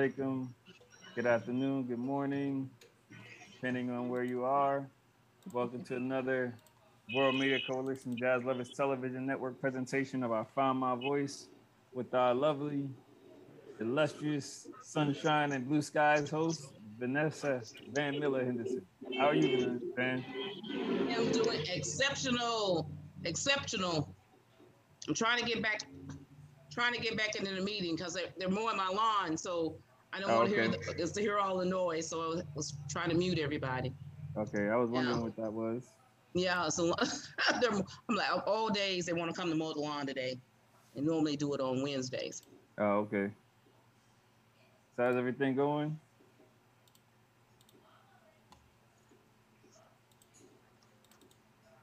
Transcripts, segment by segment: alaikum, good afternoon, good morning, depending on where you are. Welcome to another World Media Coalition Jazz Lovers Television Network presentation of our Found My Voice with our lovely, illustrious sunshine and blue skies host, Vanessa Van Miller Henderson. How are you doing, Van? I'm doing exceptional, exceptional. I'm trying to get back into the meeting because they're mowing my lawn, so I don't want to hear all the noise. So I was trying to mute everybody. Okay, I was wondering what that was. Yeah, so I'm like, of all days they want to come to mow the lawn today, and normally do it on Wednesdays. Oh, okay. So how's everything going?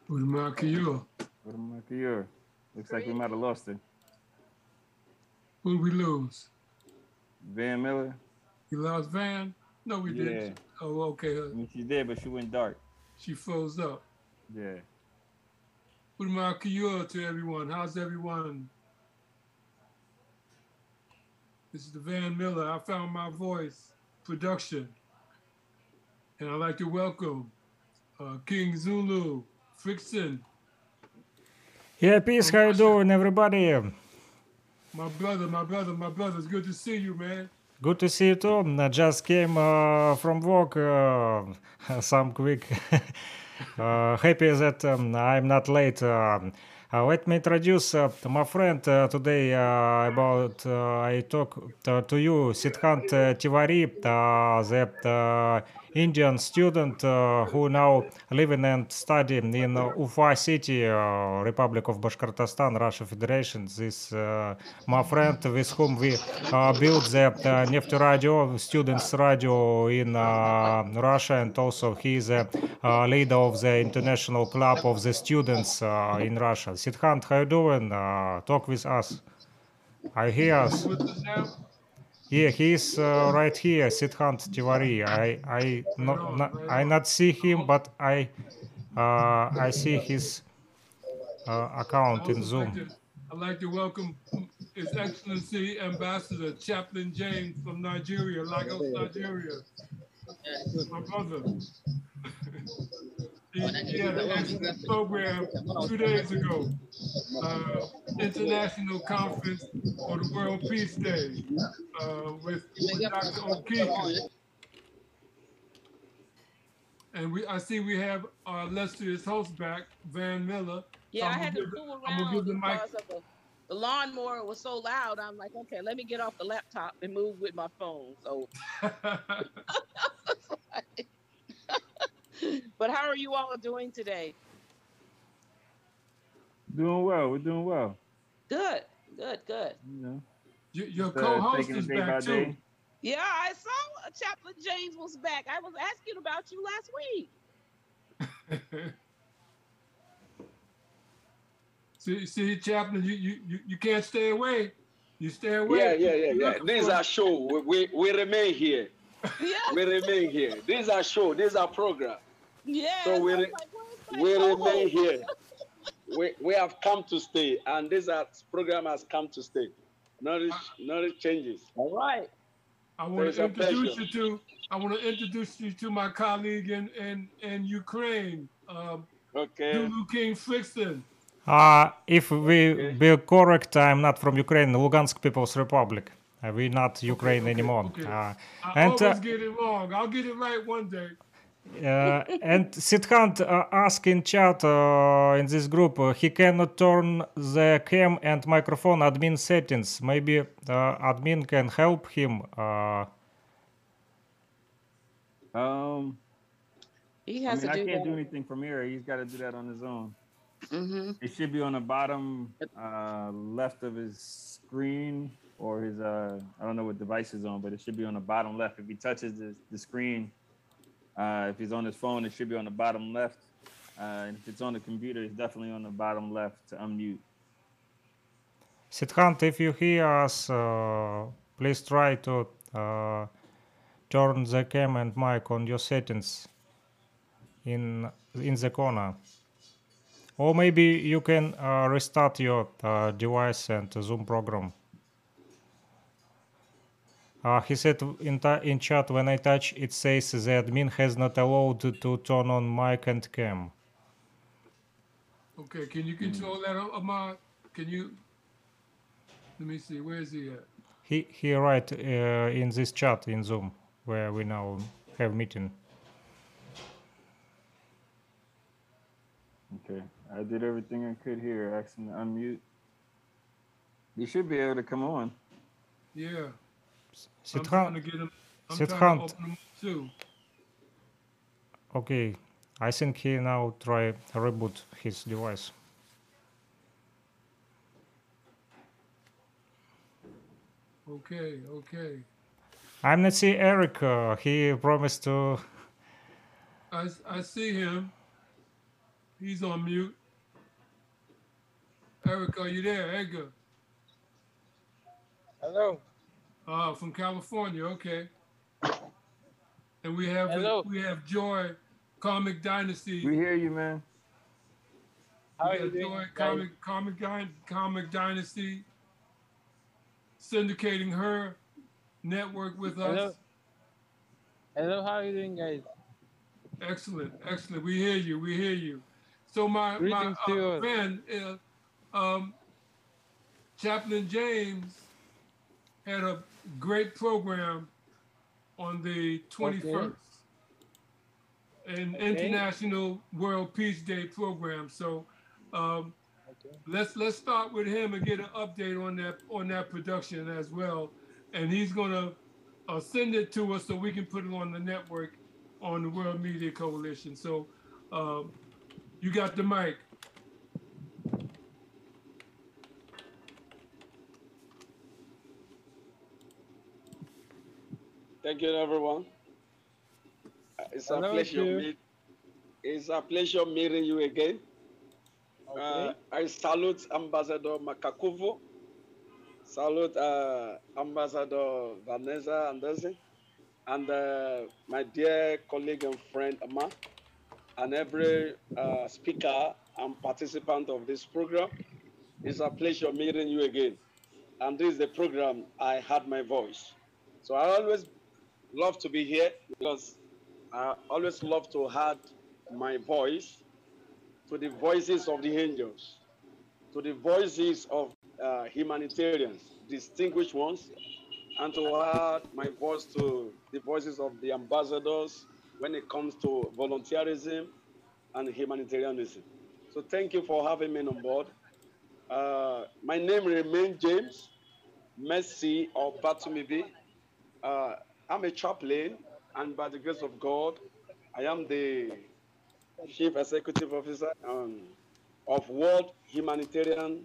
Good. Looks like we might have lost it. Who'd we lose? Van Miller. You lost Van? No, we didn't. Oh, okay. I mean, she did, but she went dark. She froze up. Yeah. Good morning to everyone. How's everyone? This is the Van Miller. I Found My Voice production. And I'd like to welcome King Zulu Frickson. Yeah, peace. How you doing, everybody? My brother, it's good to see you, man. Good to see you too. I just came from work, some quick. Happy that I'm not late. Let me introduce my friend today. I talk to you, Siddhant Tivari, the Indian student who now living and studying in Ufa city, Republic of Bashkortostan, Russia Federation. This my friend with whom we built the Neft Radio, students radio in Russia, and also he is a leader of the international club of the students in Russia. Siddhant, how you doing? Talk with us. I hear us. Yeah, he's right here, Siddhant Tivari. I not see him, but I see his account in Zoom. I'd like to welcome His Excellency Ambassador Chaplain James from Nigeria, Lagos, Nigeria. My brother. He had an excellent program 2 days ago, International Conference on the World Peace Day with Dr. Okika. And I see we have our illustrious host back, Van Miller. Yeah, I had to fool around because the lawnmower was so loud. I'm like, okay, let me get off the laptop and move with my phone. So. But how are you all doing today? Doing well. We're doing well. Good. Good. Good. Yeah. Your co-host is back too. Yeah, I saw Chaplain James was back. I was asking about you last week. See, Chaplain, you can't stay away. You stay away. Yeah. This is our show. We remain here. Yeah. We remain here. This is our show. This is our program. Yeah. So we remain here. We have come to stay, and this program has come to stay. Nothing changes. All right. I want to introduce you to my colleague in Ukraine, Zulu King Frickson. If we be correct, I'm not from Ukraine, Lugansk People's Republic. We're not Ukraine anymore. Okay. I always get it wrong. I'll get it right one day. And Siddhant asked in chat in this group, he cannot turn the cam and microphone admin settings. Maybe admin can help him. I can't do anything from here. He's got to do that on his own. Mm-hmm. It should be on the bottom left of his screen or his, I don't know what device is on, but it should be on the bottom left. If he touches the screen, if he's on his phone, it should be on the bottom left. And if it's on the computer, it's definitely on the bottom left to unmute. Siddhant, if you hear us, please try to turn the cam and mic on your settings in the corner. Or maybe you can restart your device and Zoom program. He said in chat, when I touch, it says the admin has not allowed to turn on mic and cam. Okay, can you control that, Amar? Can you? Let me see, where is he at? He right in this chat in Zoom, where we now have meeting. Okay, I did everything I could here. Ask him to unmute. You should be able to come on. Yeah. I'm trying to open him too. Okay, I think he now try to reboot his device. Okay, okay. I'm not see Eric. He promised to. I see him. He's on mute. Eric, are you there, Edgar? Hello. From California, okay. And we have Joy, Comic Dynasty. We hear you, man. How are you doing? Joy, Comic Dynasty, syndicating her network with us. Hello. Hello, how are you doing, guys? Excellent, excellent. We hear you. We hear you. So my friend, Chaplain James, had a great program on the 21st, an International World Peace Day program. So let's start with him and get an update on that production as well. And he's gonna send it to us so we can put it on the network on the World Media Coalition. So you got the mic. Thank you, everyone. It's a pleasure meeting you again. Okay. I salute Ambassador Makakufu. Salute Ambassador Vanessa Henderson, and my dear colleague and friend Amar, and every speaker and participant of this program. It's a pleasure meeting you again. And this is the program, I Had My Voice. So I always love to be here because I always love to add my voice to the voices of the angels, to the voices of humanitarians, distinguished ones, and to add my voice to the voices of the ambassadors when it comes to volunteerism and humanitarianism. So thank you for having me on board. My name remains James Messi or Batumibi. I'm a chaplain, and by the grace of God, I am the Chief Executive Officer of World Humanitarian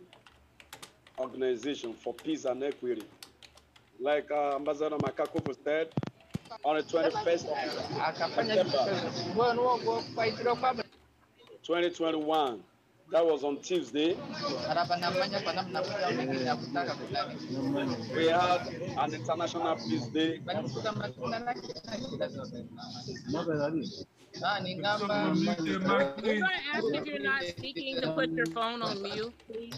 Organization for Peace and Equity. Like Ambassador Makakufu said, on the 21st of September 2021, that was on Tuesday, we had an International Peace Day. I'm going to ask if you're not speaking to put your phone on mute, please.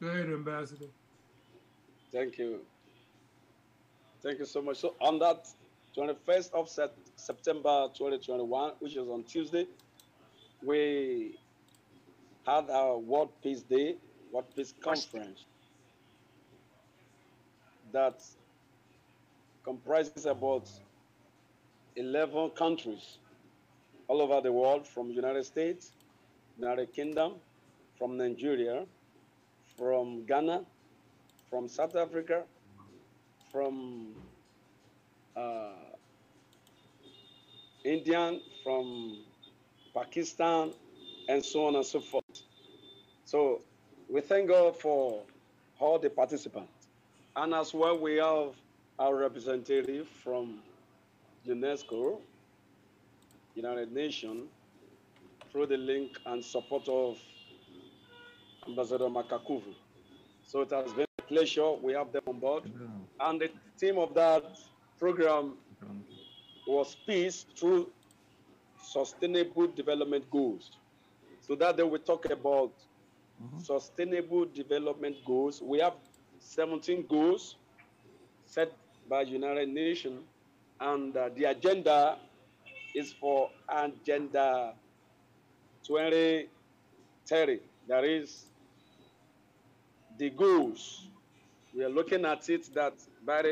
Go ahead, Ambassador. Thank you. Thank you so much. So on that 21st of September 2021, which is on Tuesday, we had our World Peace Day, World Peace Conference that comprises about 11 countries all over the world, from United States, United Kingdom, from Nigeria, from Ghana, from South Africa, from India, from Pakistan, and so on and so forth. So we thank God for all the participants. And as well, we have our representative from UNESCO, United Nations, through the link and support of Ambassador Makakufu. So it has been pleasure, we have them on board. And the theme of that program was peace through Sustainable Development Goals. So that day we talk about Sustainable Development Goals. We have 17 goals set by United Nations, and the agenda is for Agenda 2030. That is the goals. We are looking at it that by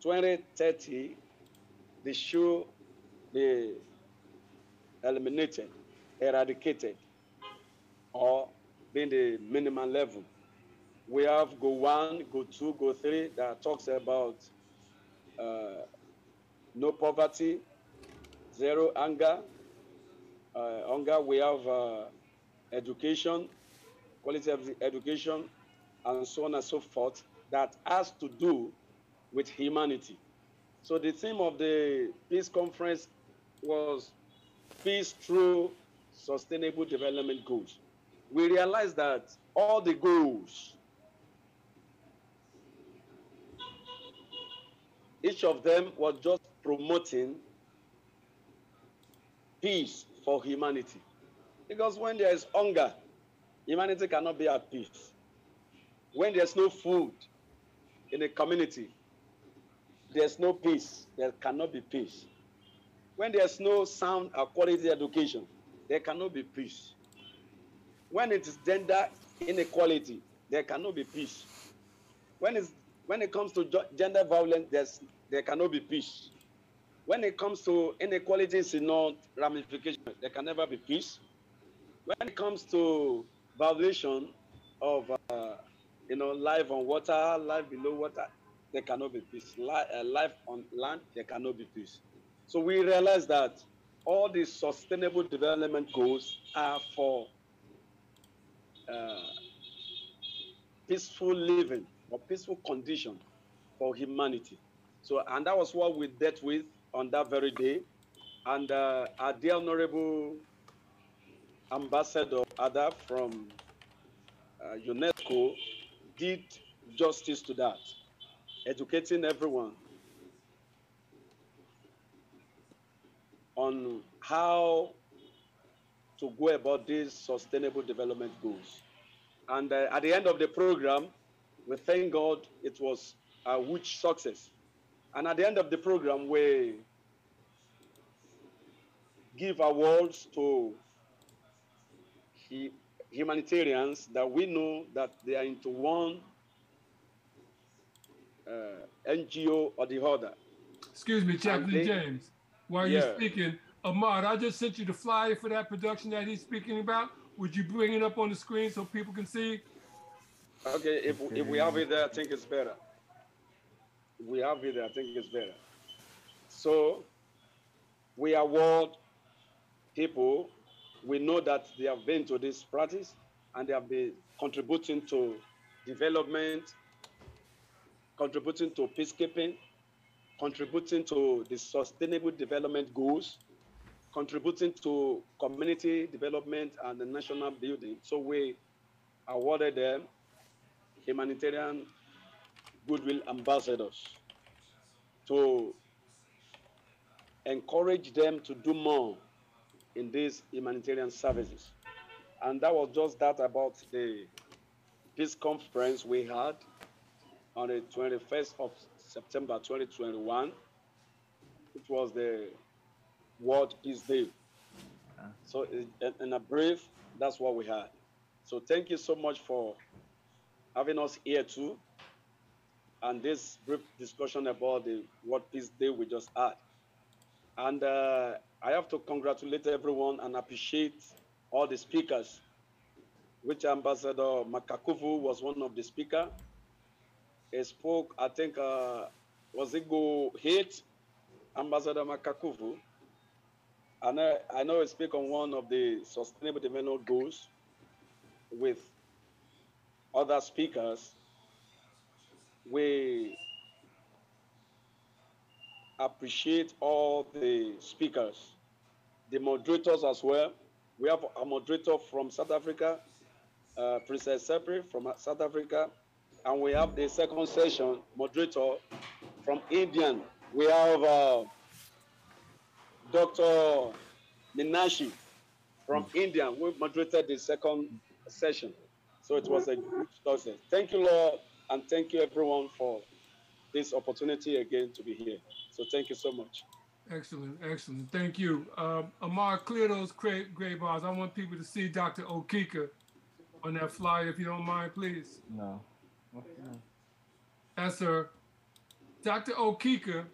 2030, they should be eliminated, eradicated, or being the minimum level. We have goal 1, goal 2, goal 3 that talks about no poverty, zero hunger. We have education, quality of education, and so on and so forth, that has to do with humanity. So the theme of the peace conference was peace through sustainable development goals. We realized that all the goals, each of them was just promoting peace for humanity. Because when there is hunger, humanity cannot be at peace. When there's no food in a community, there's no peace. There cannot be peace. When there's no sound or quality education, there cannot be peace. When it is gender inequality, there cannot be peace. When it comes to gender violence, there cannot be peace. When it comes to inequalities in all ramifications, there can never be peace. When it comes to violation of, life on water, life below water, there cannot be peace. Life on land, there cannot be peace. So we realize that all the sustainable development goals are for peaceful living or peaceful condition for humanity. So, and that was what we dealt with on that very day. And our dear Honorable Ambassador Ada from UNESCO did justice to that, educating everyone on how to go about these sustainable development goals. And at the end of the program, we thank God it was a huge success. And at the end of the program, we give awards to humanitarians that we know that they are into one NGO or the other. Excuse me, Chaplain James, while you're speaking, Amar, I just sent you the flyer for that production that he's speaking about. Would you bring it up on the screen so people can see? Okay, if we have it there, I think it's better. We have it, I think it's better. So we award people. We know that they have been to this practice and they have been contributing to development, contributing to peacekeeping, contributing to the sustainable development goals, contributing to community development and the national building. So we awarded them humanitarian goodwill ambassadors to encourage them to do more in these humanitarian services. And that was just that about the peace conference we had on the 21st of September 2021. It was the World Peace Day. So in a brief, that's what we had. So thank you so much for having us here too. And this brief discussion about the World Peace Day we just had. And I have to congratulate everyone and appreciate all the speakers, which Ambassador Makakufu was one of the speakers. He spoke, I think, was it Go 8, Ambassador Makakufu? And I know he spoke on one of the Sustainable Development Goals with other speakers. We appreciate all the speakers, the moderators as well. We have a moderator from South Africa, Princess Sepri from South Africa, and we have the second session moderator from India. We have Dr. Minashi from India. We moderated the second session. So it was a good success. Thank you, Lord, and thank you, everyone, for this opportunity again to be here. So thank you so much. Excellent, excellent. Thank you. Amar, clear those gray bars. I want people to see Dr. Okika on that flyer, if you don't mind, please. No. Okay. Yes, sir. Dr. Okika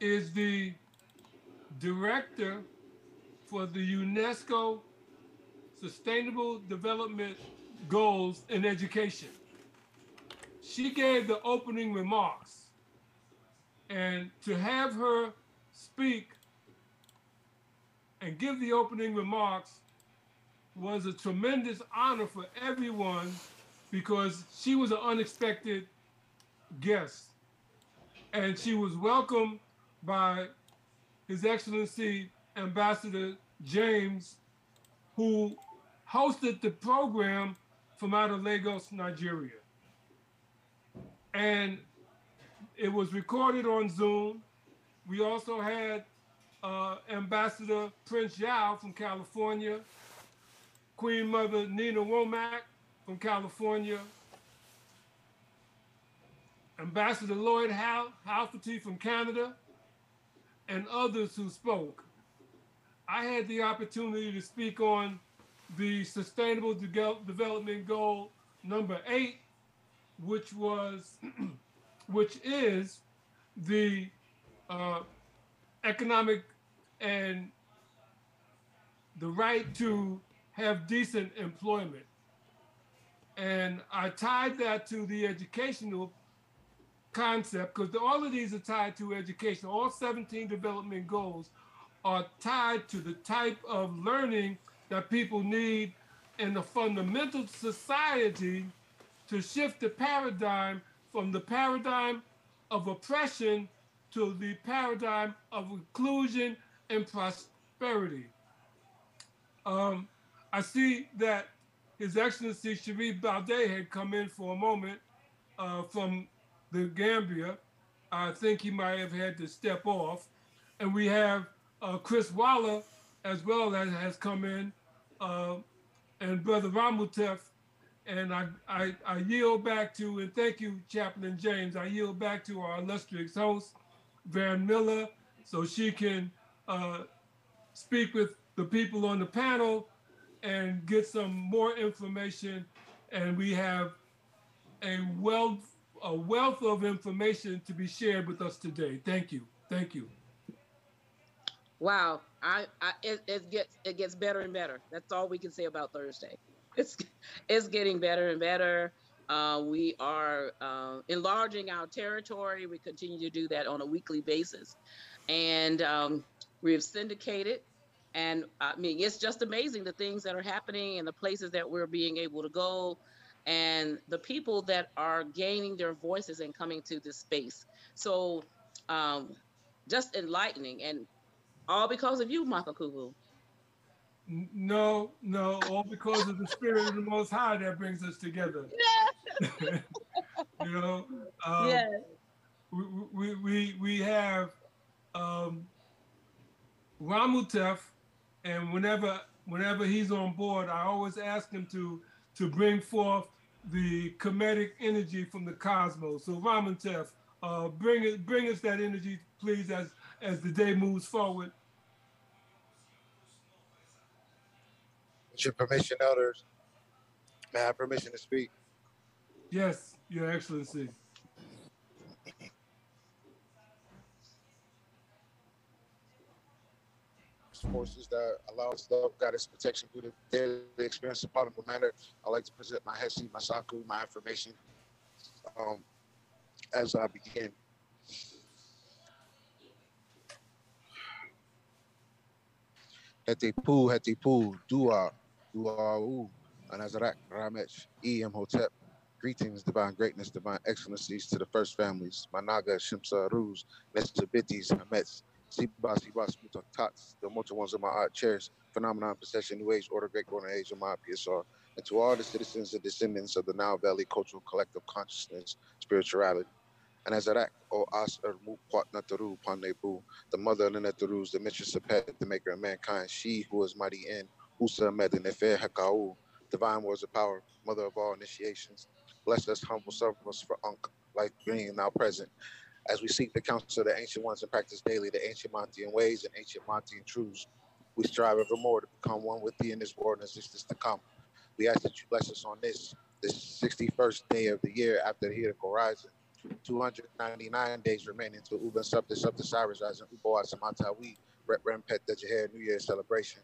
is the director for the UNESCO Sustainable Development Goals in Education. She gave the opening remarks, and to have her speak and give the opening remarks was a tremendous honor for everyone because she was an unexpected guest, and she was welcomed by His Excellency Ambassador James, who hosted the program from out of Lagos, Nigeria. And it was recorded on Zoom. We also had Ambassador Prince Yao from California, Queen Mother Nina Womack from California, Ambassador Lloyd Halferty from Canada, and others who spoke. I had the opportunity to speak on the Sustainable Development Goal number 8, which was which is the economic and the right to have decent employment. And I tied that to the educational concept, because all of these are tied to education. All 17 development goals are tied to the type of learning that people need in the fundamental society to shift the paradigm from the paradigm of oppression to the paradigm of inclusion and prosperity. I see that His Excellency Sharif Baldé had come in for a moment from the Gambia. I think he might have had to step off. And we have Chris Waller as well that has come in, and Brother Ramutef. And I yield back to, and thank you, Chaplain James, I yield back to our illustrious host, Van Miller, so she can speak with the people on the panel and get some more information. And we have a wealth of information to be shared with us today. Thank you. Thank you. Wow. It gets better and better. That's all we can say about Thursday. It's getting better and better. We are enlarging our territory. We continue to do that on a weekly basis. And we've syndicated. And I mean, it's just amazing the things that are happening and the places that we're being able to go, and the people that are gaining their voices and coming to this space. So just enlightening, and all because of you, Makakufu. No, no, all because of the Spirit of the Most High that brings us together. Yeah. You know, yeah. we have Ramutef, and whenever he's on board, I always ask him to bring forth the Kemetic energy from the cosmos. So Ramutef, bring us that energy, please, as the day moves forward. With your permission, elders, may I have permission to speak? Yes, Your Excellency. Forces that allows love, guidance, protection through the daily experience of potable manner. I like to present my Hesi, my Saku, my affirmation as I begin. Hete Poo, Dua, Dua'u, Anazarak, Ramesh, Imhotep. Greetings, divine greatness, divine excellencies to the first families, Managa, Shimsa, Ruz, Nesabitis, Hamets, Sibas, Sibas, Mutak, Tots, the mortal ones of my art chairs, phenomenon, possession, new age, order, great golden age of my PSR, and to all the citizens and descendants of the Nile Valley cultural collective consciousness, spirituality. and Azarak, or Osar Mukwat Nataru Panebu, the mother of the Natarus, the mistress of Pet, the maker of mankind, she who is mighty in, Usa Medinefeh Hakau, divine words of power, mother of all initiations. Bless us, humble servants for Ankh, life being now present. As we seek the counsel of the ancient ones and practice daily the ancient Montean ways and ancient Montean truths, we strive evermore to become one with thee in this world and existence to come. We ask that you bless us on this 61st day of the year after the Hidako rising. 299 days remaining to Uban Subta Cyrus Rising Ubo Asamatawi, Rempet the Jahir New Year's celebration.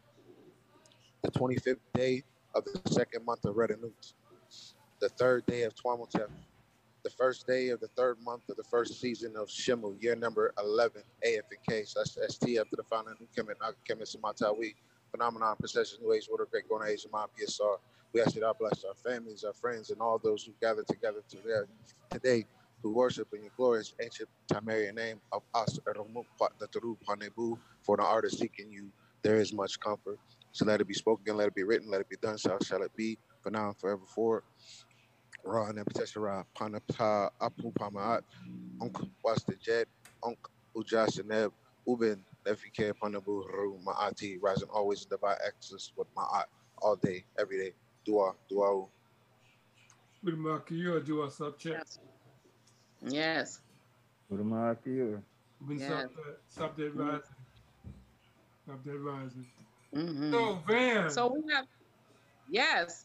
The 25th day of the second month of Redanut, the third day of Twamutef, the first day of the third month of the first season of Shemu, year number 11, AFK, ST, after the founding of New Kemet, Kemet Samatawi, phenomenon, procession, New Age, Water, Great, Gona, Age, Mount, PSR. We ask that God bless our families, our friends, and all those who gather together today who worship in your glorious ancient Tamarian name of As Eromukpat, the Taru Panebu, for the art of seeking you. There is much comfort. So let it be spoken, let it be written, let it be done, so shall it be, for now and forever forward. Ra Nepateshara Panapa Apu Pamaat Onk Wastajet Onk Ujasaneb Ubin Nefike Panabu Ru Ma'ati rising always divine access with Ma'at all day, every day. Dua Duau. Urmakiyo Dua subject. Yes. Urmakiyo. Subject rising. Subject rising. So Van. So we have yes.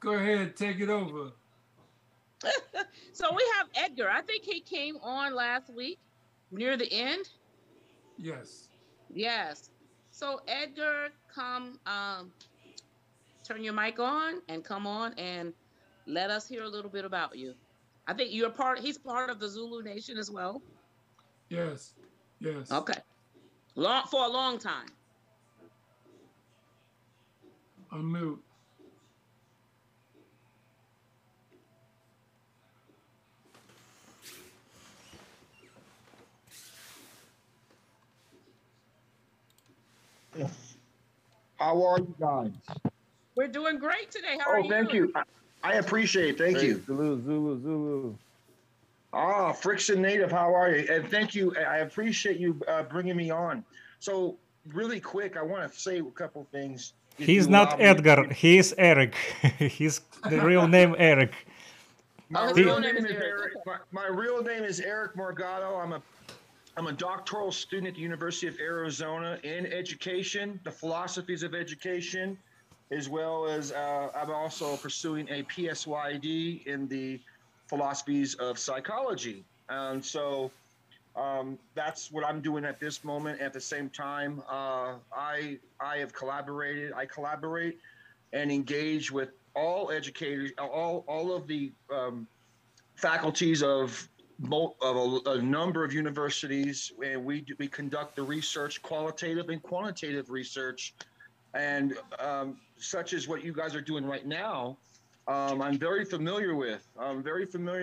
Go ahead, take it over. So we have Edgar. I think he came on last week near the end. Yes. Yes. So Edgar, come turn your mic on and come on and let us hear a little bit about you. I think you're part, he's part of the Zulu Nation as well. Yes. Yes. Okay. Long, for a long time. Unmute. How are you guys? We're doing great today. How are you? Oh, thank you. I appreciate it. Thank you. Zulu. Ah, Frickson Native, how are you? And thank you. I appreciate you bringing me on. So really quick, I want to say a couple things. He's not Edgar. He is Eric. He's the real name Eric. My real name is Eric Margado. I'm a doctoral student at the University of Arizona in education, the philosophies of education, as well as I'm also pursuing a PsyD in the philosophies of psychology. So that's what I'm doing at this moment. At the same time, I collaborate and engage with all educators, all of the faculties of a number of universities, and we conduct the research, qualitative and quantitative research, and such as what you guys are doing right now. I'm very familiar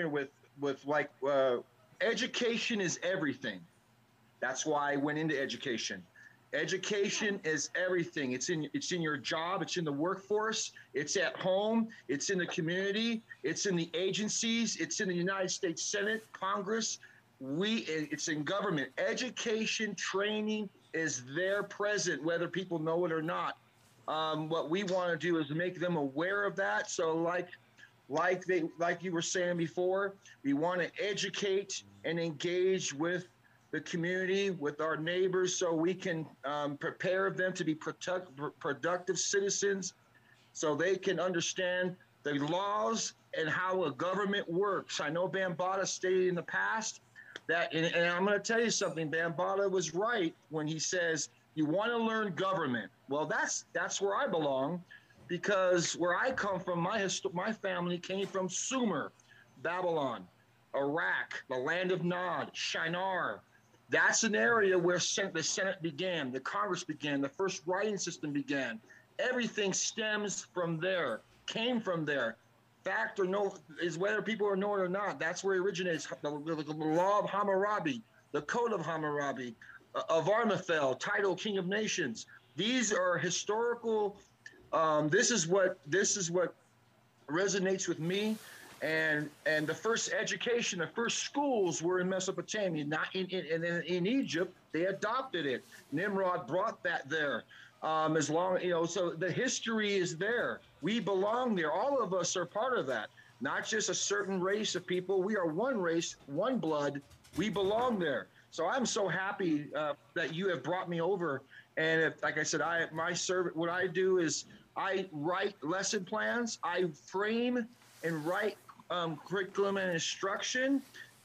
with like education is everything. That's why I went into education. Education is everything. It's in your job, it's in the workforce, it's at home, it's in the community, it's in the agencies, it's in the United States Senate, Congress, it's in government. Education, training is there present, whether people know it or not. What we want to do is make them aware of that. So like you were saying before, we want to educate and engage with the community, with our neighbors, so we can prepare them to be productive citizens, so they can understand the laws and how a government works. I know Bambaataa stated in the past that, and I'm gonna tell you something, Bambaataa was right when he says, you wanna learn government. Well, that's where I belong, because where I come from, my family came from Sumer, Babylon, Iraq, the land of Nod, Shinar. That's an area where the Senate began, the Congress began, the first writing system began. Everything stems from there, came from there. Fact or no, is whether people are known or not, that's where it originates. The law of Hammurabi, the code of Hammurabi, of Armaphel, title King of Nations. These are historical, this is what resonates with me. And the first education, the first schools were in Mesopotamia, not in Egypt. They adopted it. Nimrod brought that there. As long, you know, so the history is there. We belong there. All of us are part of that. Not just a certain race of people. We are one race, one blood. We belong there. So I'm so happy that you have brought me over. And if, like I said, what I do is I write lesson plans. I frame and write curriculum and instruction,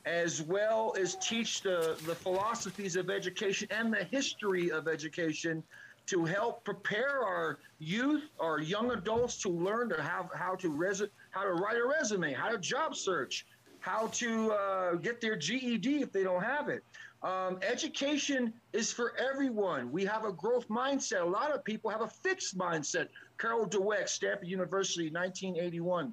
as well as teach the philosophies of education and the history of education to help prepare our youth, our young adults, to learn to how to write a resume, how to job search, how to get their GED if they don't have it. Education is for everyone. We have a growth mindset. A lot of people have a fixed mindset. Carol Dweck, Stanford University, 1981.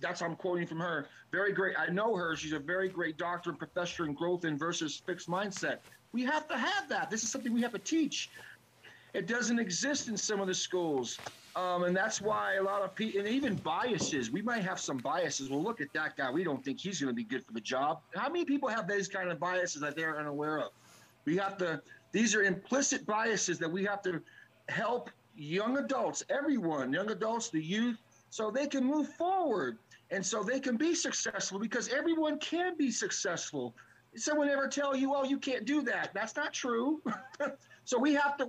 That's I'm quoting from her. Very great. I know her. She's a very great doctor and professor in growth and versus fixed mindset. We have to have that. This is something we have to teach. It doesn't exist in some of the schools. And that's why a lot of people, and even biases, we might have some biases. Well, look at that guy. We don't think he's going to be good for the job. How many people have these kind of biases that they're unaware of? We have to, these are implicit biases that we have to help young adults, everyone, young adults, the youth, so they can move forward and so they can be successful, because everyone can be successful. Someone ever tell you, oh, you can't do that? That's not true. So we want to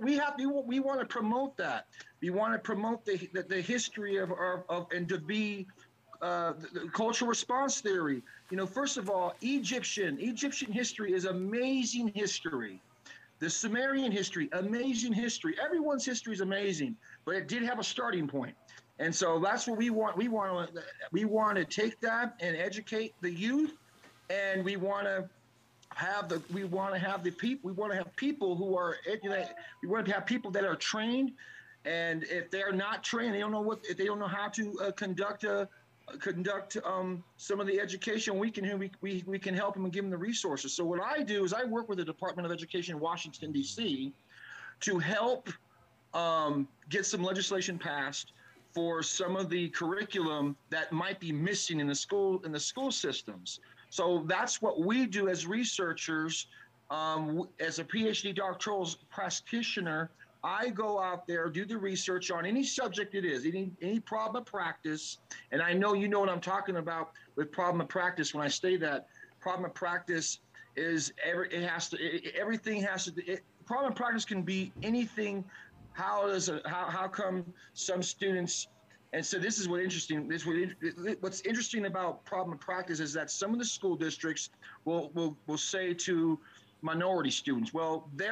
promote that. We want to promote the history of and to be the cultural response theory. You know, first of all, Egyptian history is amazing history. The Sumerian history, amazing history. Everyone's history is amazing, but it did have a starting point. And so that's what we want. We want to take that and educate the youth, and we want to have people that are trained, and if they're not trained, they don't know how to conduct some of the education. We can help them and give them the resources. So what I do is I work with the Department of Education in Washington, D.C. to help get some legislation passed for some of the curriculum that might be missing in the school systems. So that's what we do as researchers. As a PhD doctoral practitioner, I go out there, do the research on any subject it is, any problem of practice. And I know you know what I'm talking about with problem of practice when I say that. Problem of practice is problem of practice can be anything. How come some students? And so this is what's interesting about problem of practice is that some of the school districts will say to minority students, well, they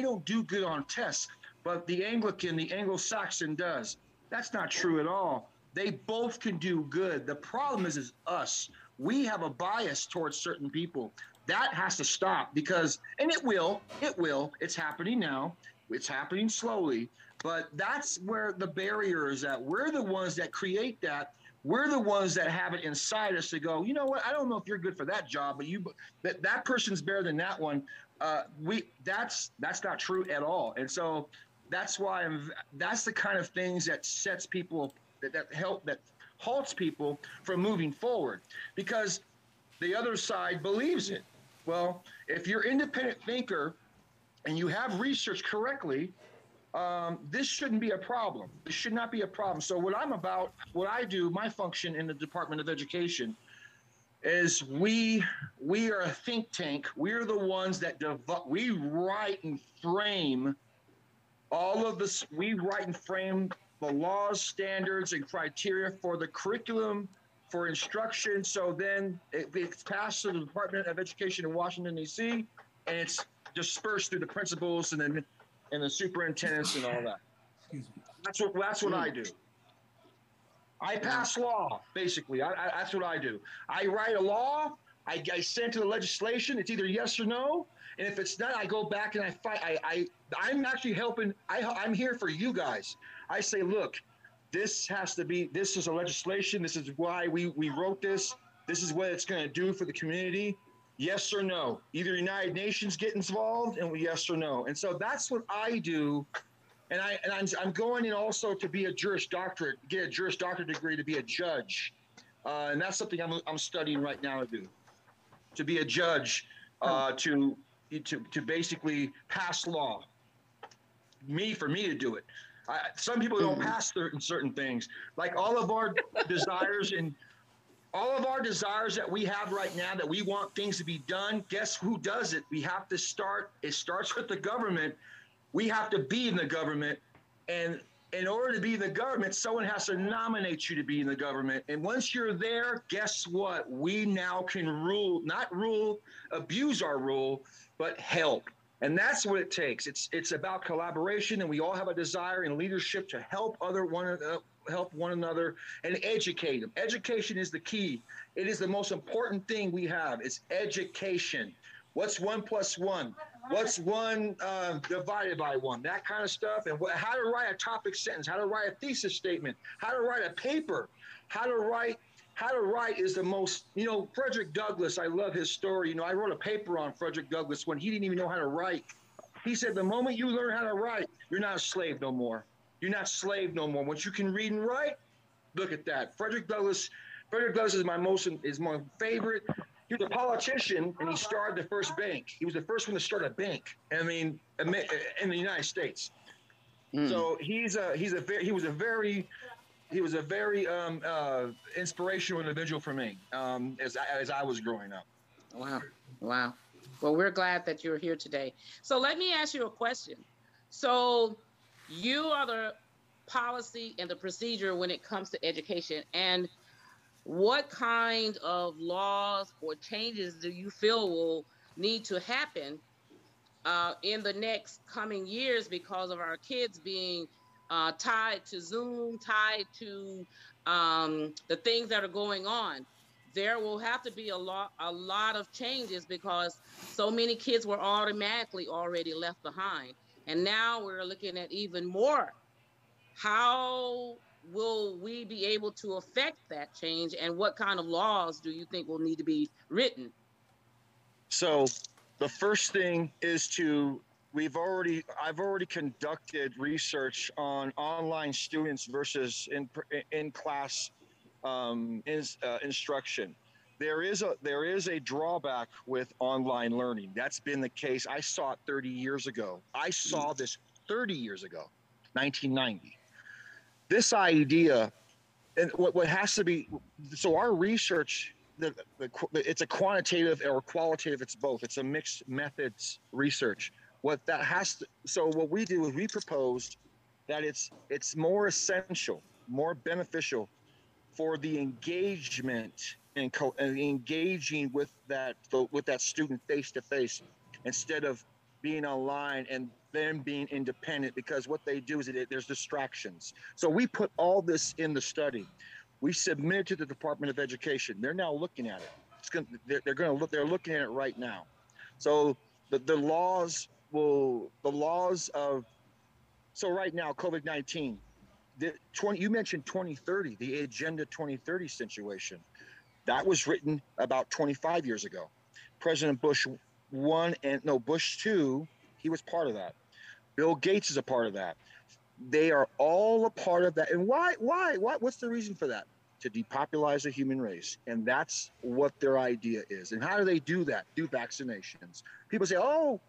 don't do good on tests, but the Anglo-Saxon does. That's not true at all. They both can do good. The problem is us. We have a bias towards certain people. That has to stop, because, and it will, it's happening now. It's happening slowly, but that's where the barrier is at. We're the ones that create that. We're the ones that have it inside us to go, you know what? I don't know if you're good for that job, but that person's better than that one. That's not true at all. And so that's why that's the kind of things that sets people, that halts people from moving forward, because the other side believes it. Well, if you're an independent thinker, and you have research correctly, this shouldn't be a problem. This should not be a problem. So what I'm about, what I do, my function in the Department of Education is we are a think tank. We're the ones that we write and frame all of this. We write and frame the laws, standards, and criteria for the curriculum, for instruction. So then it's passed to the Department of Education in Washington, D.C., and it's dispersed through the principals and then and the superintendents and all that. Excuse me. That's what I do. I pass law, basically. That's what I do. I write a law. I send to the legislation. It's either yes or no. And if it's not, I go back and I fight. I'm actually helping. I'm here for you guys. I say, look, this is a legislation. This is why we wrote this. This is what it's going to do for the community. Yes or no? Either United Nations get involved, and yes or no. And so that's what I do, and I'm going in also to be a juris doctorate, get a juris doctorate degree to be a judge. And that's something I'm studying right now to do, to be a judge, to basically pass law. For me to do it. Some people don't pass certain things. Like all of our desires and all of our desires that we have right now, that we want things to be done, guess who does it? We have to start. It starts with the government. We have to be in the government. And in order to be in the government, someone has to nominate you to be in the government. And once you're there, guess what? We now can rule, not rule, abuse our rule, but help. And that's what it takes. It's about collaboration, and we all have a desire in leadership to help one another, and educate them. Education is the key. It is the most important thing we have. It's education. What's 1 + 1? What's 1 divided by 1? That kind of stuff. And how to write a topic sentence, how to write a thesis statement, how to write a paper, how to write is the most, you know, Frederick Douglass, I love his story. You know, I wrote a paper on Frederick Douglass when he didn't even know how to write. He said, the moment you learn how to write, you're not a slave no more. You're not a slave no more. Once you can read and write, look at that. Frederick Douglass is my favorite. He was a politician, and he started the first bank. He was the first one to start a bank, I mean, in the United States. So he was a very inspirational individual for me as I was growing up. Wow. Well, we're glad that you're here today. So let me ask you a question. So you are the policy and the procedure when it comes to education. And what kind of laws or changes do you feel will need to happen in the next coming years because of our kids being tied to Zoom, tied to the things that are going on? There will have to be a lot of changes because so many kids were automatically already left behind. And now we're looking at even more. How will we be able to affect that change? And what kind of laws do you think will need to be written? So the first thing is to I've already conducted research on online students versus in-class instruction. There is a drawback with online learning. That's been the case. I saw it 30 years ago. I saw this 30 years ago, 1990. This idea, and what has to be, so our research, it's a quantitative or qualitative, it's both. It's a mixed methods research. What we do is we proposed that it's more essential, more beneficial for the engagement and engaging with that student face to face instead of being online and them being independent, because what they do is there's distractions. So we put all this in the study. We submitted to the Department of Education. They're now looking at it. They're looking at it right now. So the laws, right now, COVID-19, you mentioned 2030, the Agenda 2030 situation. That was written about 25 years ago. President Bush 2, he was part of that. Bill Gates is a part of that. They are all a part of that. And why, what's the reason for that? To depopulize the human race. And that's what their idea is. And how do they do that? Do vaccinations. People say, oh,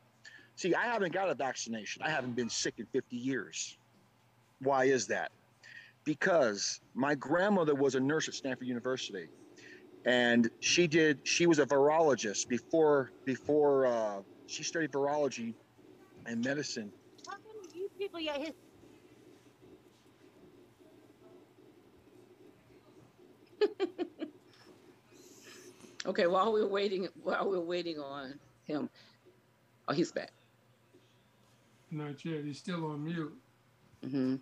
see, I haven't got a vaccination. I haven't been sick in 50 years. Why is that? Because my grandmother was a nurse at Stanford University, and she was a virologist before she studied virology and medicine. How come you people get hit? Okay, while we're waiting on him. Oh, he's back. Not yet. He's still on mute. Mm-hmm.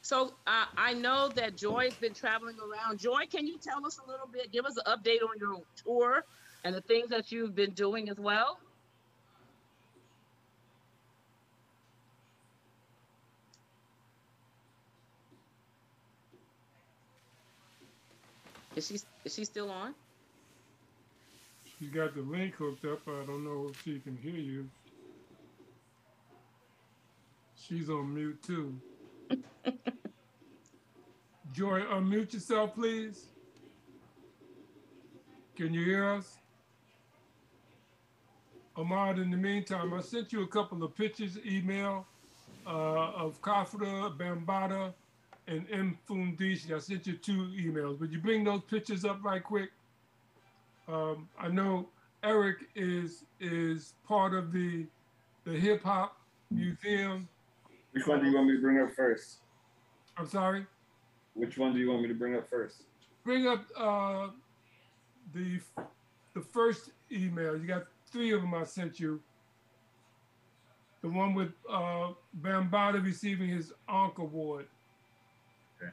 So I know that Joy's been traveling around. Joy, can you tell us a little bit? Give us an update on your tour and the things that you've been doing as well. Is she still on? She's got the link hooked up. I don't know if she can hear you. She's on mute too. Joy, unmute yourself, please. Can you hear us? Amar, in the meantime, I sent you a couple of pictures, email, of Kafra, Bambaataa, and Mfundishi. I sent you two emails. Would you bring those pictures up right quick? I know Eric is part of the hip hop museum. Which one do you want me to bring up first? I'm sorry? Which one do you want me to bring up first? Bring up the first email. You got three of them I sent you. The one with Bambaataa receiving his Ankh award. Okay.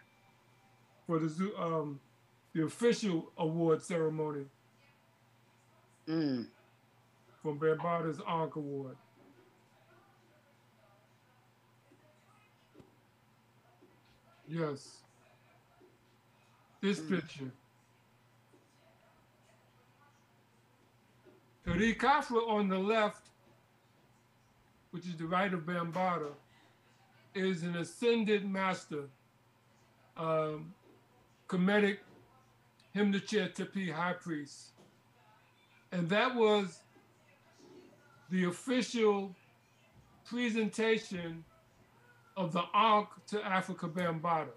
For the official award ceremony. Mm. From Bambaata's Ankh award. Yes. This picture. Tariq Kafra on the left, which is the right of Bambaataa, is an ascended master, Kemetic Hemnachet Tepi High Priest. And that was the official presentation of the Ankh to Afrika Bambaataa.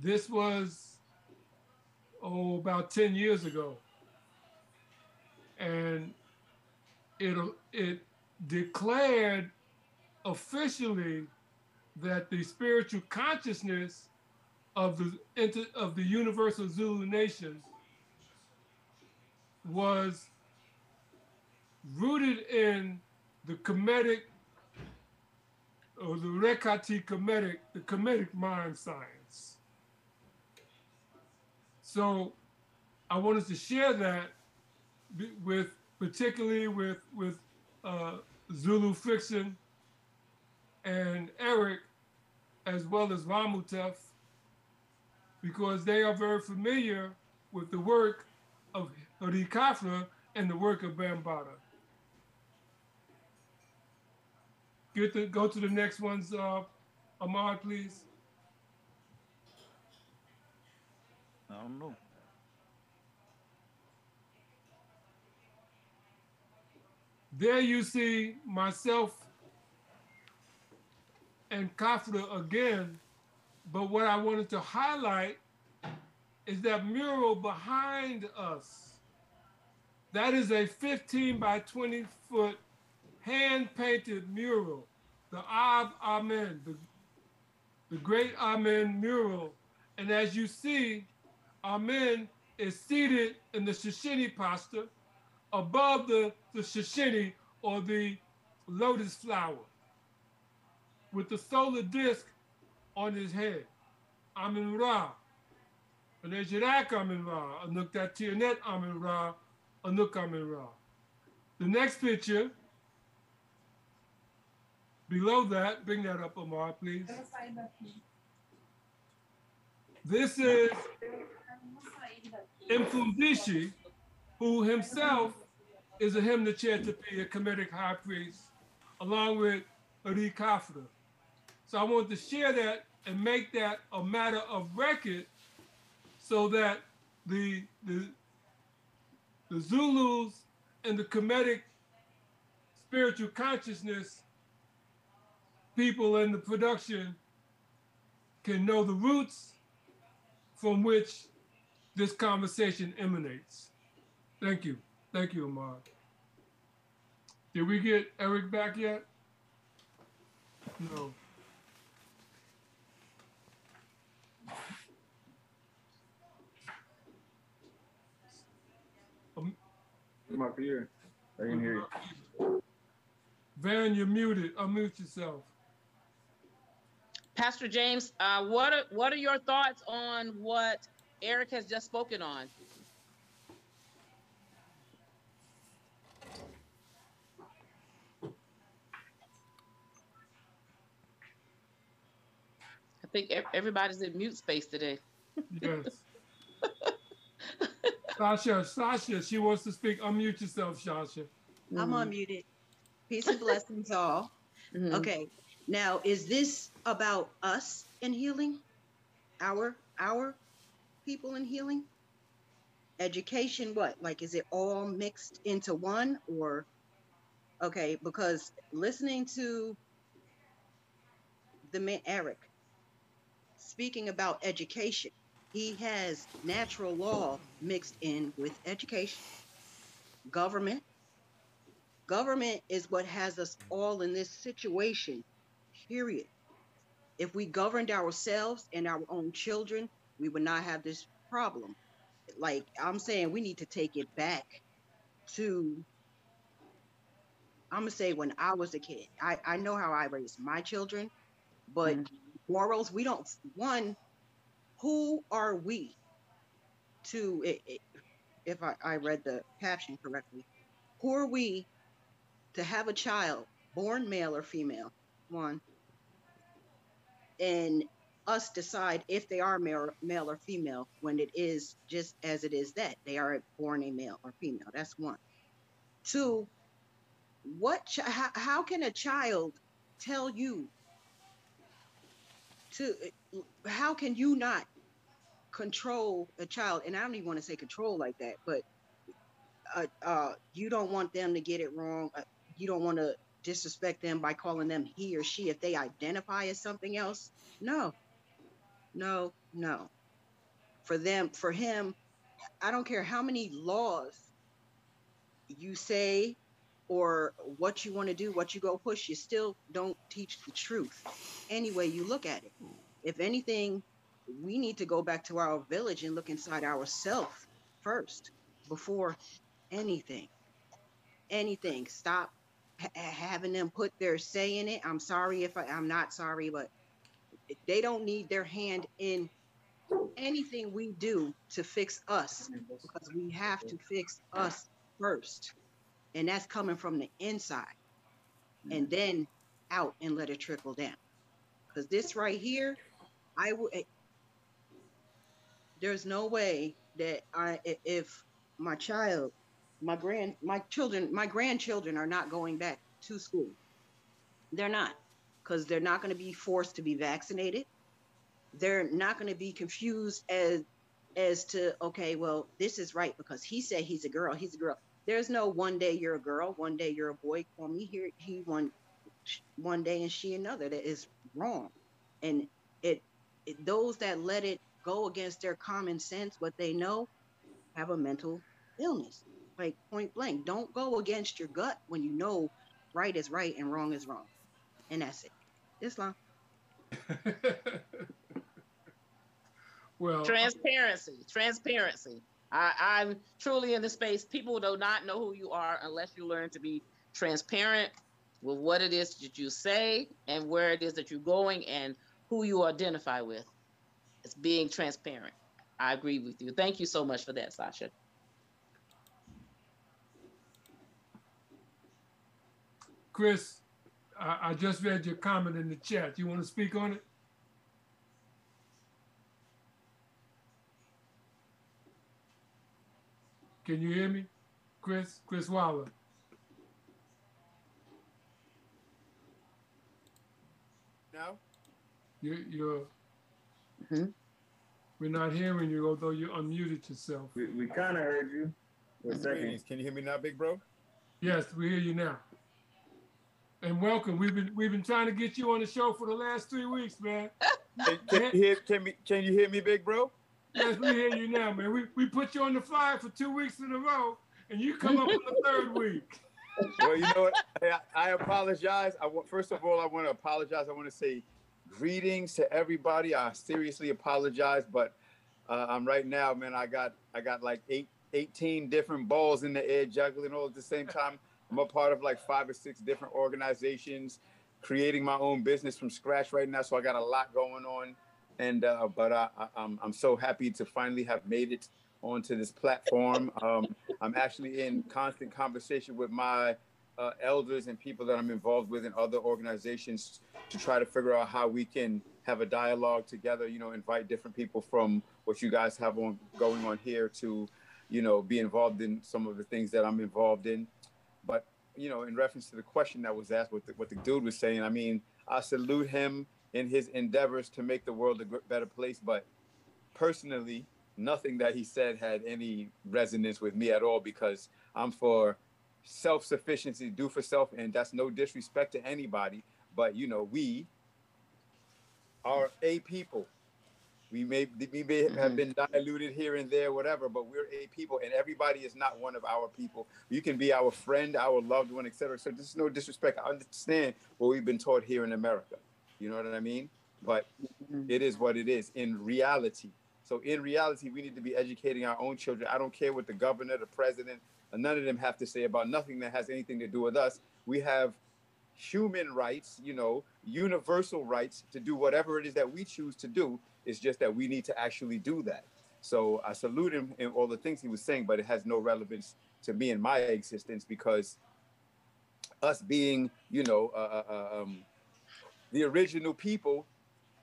This was, oh, about 10 years ago. And it declared officially that the spiritual consciousness of the universal Zulu nation was rooted in the Kemetic, or the Rekati Kemetic, the Kemetic mind science. So I wanted to share that with, particularly with Zulu Frickson and Eric, as well as Ramutef, because they are very familiar with the work of Tariq Kafra and the work of Bambaataa. Go to the next ones, Amar, please. I don't know. There you see myself and Kafra again, but what I wanted to highlight is that mural behind us. That is a 15 by 20 foot hand-painted mural, the Ab Amen, the great Amen mural. And as you see, Amen is seated in the Shishini posture above the Shishini, or the lotus flower, with the solar disc on his head. Amen Ra. And there's Yirak Amen Ra, Anuk that Tianet Amen Ra, Anuk Amen Ra. The next picture, below that, bring that up, Amar, please. This is Mfundishi, who himself is a Hemnachet Tepi, a Kemetic high priest, along with Tariq Kafra. So I wanted to share that and make that a matter of record, so that the Zulus and the Kemetic spiritual consciousness people in the production can know the roots from which this conversation emanates. Thank you. Thank you, Amar. Did we get Eric back yet? No. I'm up here. I can hear you. Van, you're muted. Unmute yourself. Pastor James, what are your thoughts on what Eric has just spoken on? I think everybody's in mute space today. Yes. Sasha, she wants to speak. Unmute yourself, Sasha. Mm-hmm. I'm unmuted. Peace and blessings all. Mm-hmm. Okay. Now, is this about us in healing? Our people in healing? education, what? Like, is it all mixed into one or? Okay, because listening to the man, Eric, speaking about education, he has natural law mixed in with education. Government is what has us all in this situation, period. If we governed ourselves and our own children, we would not have this problem. Like I'm saying, we need to take it back to, I'm gonna say when I was a kid, I know how I raised my children, but morals, we don't, one, who are we to, if I read the caption correctly, who are we to have a child, born male or female, one, and us decide if they are male or female when it is just as it is that they are born a male or female? That's one. Two, how can a child tell you to, how can you not control a child? And I don't even want to say control like that, but you don't want them to get it wrong. You don't want to disrespect them by calling them he or she if they identify as something else. No. For them, for him, I don't care how many laws you say or what you want to do, what you go push, you still don't teach the truth any way you look at it. If anything, we need to go back to our village and look inside ourselves first before anything. Stop having them put their say in it. I'm sorry if I'm not sorry, but they don't need their hand in anything we do to fix us, because we have to fix us first. And that's coming from the inside and then out and let it trickle down. Because this right here, there's no way that if my child, my grandchildren are not going back to school. They're not, because they're not going to be forced to be vaccinated. They're not going to be confused as to, okay, well, this is right because he said he's a girl, There's no one day you're a girl, one day you're a boy, call me here, he one day and she another. That is wrong. And it those that let it go against their common sense, what they know, have a mental illness. Like point blank, don't go against your gut when you know right is right and wrong is wrong. And that's it. Islam. Well, transparency. I'm truly in the space. People do not know who you are unless you learn to be transparent with what it is that you say and where it is that you're going and who you identify with. It's being transparent. I agree with you. Thank you so much for that, Sasha. Chris, I just read your comment in the chat. You want to speak on it? Can you hear me? Chris Waller. No? You're, We're not hearing you, although you unmuted yourself. We kind of heard you. Can you hear me now, big bro? Yes, we hear you now. And welcome. We've been trying to get you on the show for the last 3 weeks, man. Can you hear me, big bro? Yes, we hear you now, man. We put you on the flyer for 2 weeks in a row, and you come up on the third week. Well, you know what? I apologize. First of all, I want to apologize. I want to say greetings to everybody. I seriously apologize, but I'm right now, man. I got like 18 different balls in the air, juggling all at the same time. I'm a part of like 5 or 6 different organizations, creating my own business from scratch right now. So I got a lot going on. And but I'm so happy to finally have made it onto this platform. I'm actually in constant conversation with my elders and people that I'm involved with in other organizations to try to figure out how we can have a dialogue together. You know, invite different people from what you guys have going on here to, you know, be involved in some of the things that I'm involved in. But you know, in reference to the question that was asked, what the dude was saying, I mean, I salute him in his endeavors to make the world a better place. But personally, nothing that he said had any resonance with me at all, because I'm for self-sufficiency, do for self, and that's no disrespect to anybody. But, you know, we are a people. We may have been diluted here and there, whatever, but we're a people, and everybody is not one of our people. You can be our friend, our loved one, et cetera. So this is no disrespect. I understand what we've been taught here in America. You know what I mean? But it is what it is in reality. So in reality, we need to be educating our own children. I don't care what the governor, the president, none of them have to say about nothing that has anything to do with us. We have human rights, you know, universal rights to do whatever it is that we choose to do. It's just that we need to actually do that. So I salute him in all the things he was saying, but it has no relevance to me in my existence, because us being, you know, the original people,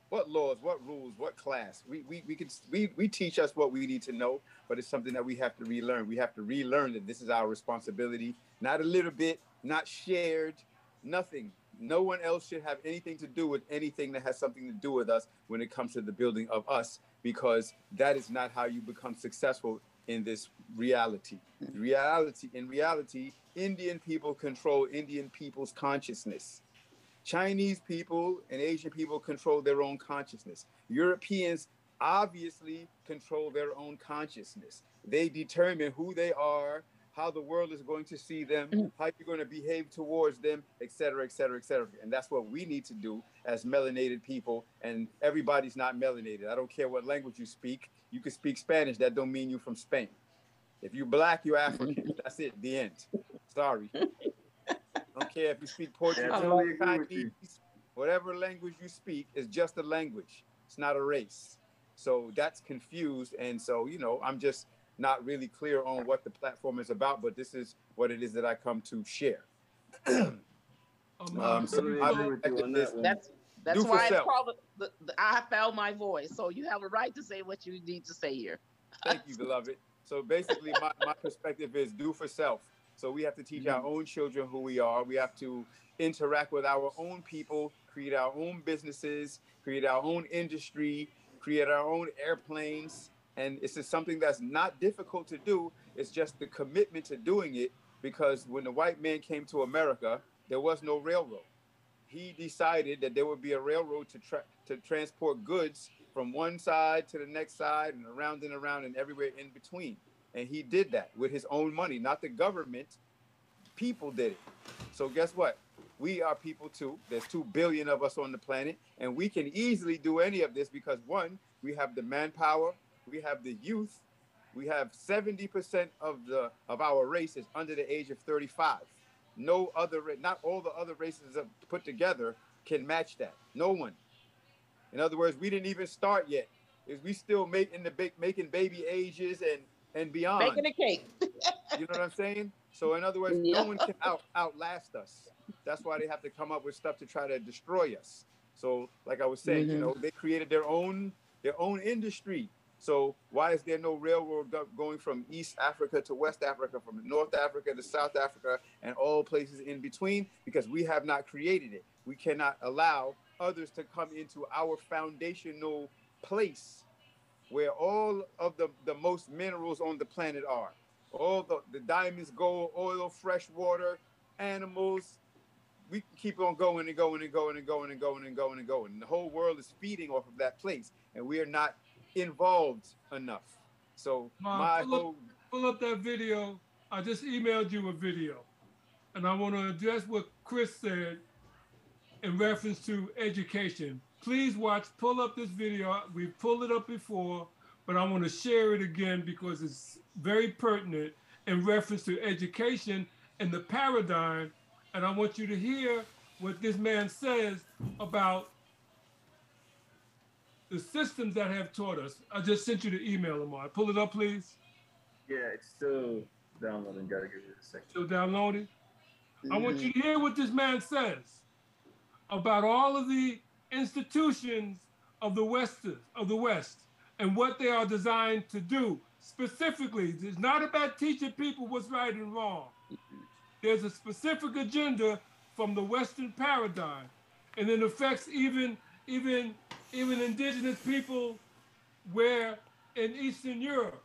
what laws, what rules, what class? We teach us what we need to know, but it's something that we have to relearn. We have to relearn that this is our responsibility, not a little bit, not shared, nothing. No one else should have anything to do with anything that has something to do with us when it comes to the building of us, because that is not how you become successful in this reality. In reality, Indian people control Indian people's consciousness. Chinese people and Asian people control their own consciousness. Europeans obviously control their own consciousness. They determine who they are, how the world is going to see them, how you're going to behave towards them, et cetera, et cetera, et cetera. And that's what we need to do as melanated people. And everybody's not melanated. I don't care what language you speak. You can speak Spanish. That don't mean you're from Spain. If you're black, you're African. That's it. The end. Sorry. I don't care if you speak Portuguese, Chinese, whatever language you speak is just a language. It's not a race. So that's confused. And so, you know, I'm just not really clear on what the platform is about, but this is what it is that I come to share. That's why it's called the I Found My Voice. So you have a right to say what you need to say here. Thank you, beloved. So basically my perspective is do for self. So we have to teach our own children who we are. We have to interact with our own people, create our own businesses, create our own industry, create our own airplanes. And this is something that's not difficult to do. It's just the commitment to doing it, because when the white man came to America, there was no railroad. He decided that there would be a railroad to transport goods from one side to the next side and around and everywhere in between. And he did that with his own money, not the government. People did it. So guess what? We are people too. There's 2 billion of us on the planet, and we can easily do any of this because, one, we have the manpower, we have the youth, we have 70% of our race is under the age of 35. No other, not all the other races put together can match that. No one. In other words, we didn't even start yet. Is we still making baby ages and beyond. Baking a cake. You know what I'm saying? So in other words, no one can outlast us. That's why they have to come up with stuff to try to destroy us. So like I was saying, you know, they created their own industry. So why is there no railroad going from East Africa to West Africa, from North Africa to South Africa, and all places in between? Because we have not created it. We cannot allow others to come into our foundational place where all of the most minerals on the planet are. All the diamonds, gold, oil, fresh water, animals. We keep on going and going and going and going and going and going and going. And the whole world is feeding off of that place, and we are not involved enough. So Mom, pull up that video. I just emailed you a video, and I want to address what Chris said in reference to education. Please watch, pull up this video. We pulled it up before, but I want to share it again because it's very pertinent in reference to education and the paradigm. And I want you to hear what this man says about the systems that have taught us. I just sent you the email, Amar. Pull it up, please. Yeah, it's still downloading. Gotta give it a second. Still downloading? I want you to hear what this man says about all of the institutions of the West and what they are designed to do. Specifically, it's not about teaching people what's right and wrong. There's a specific agenda from the Western paradigm, and it affects even indigenous people, where in Eastern Europe.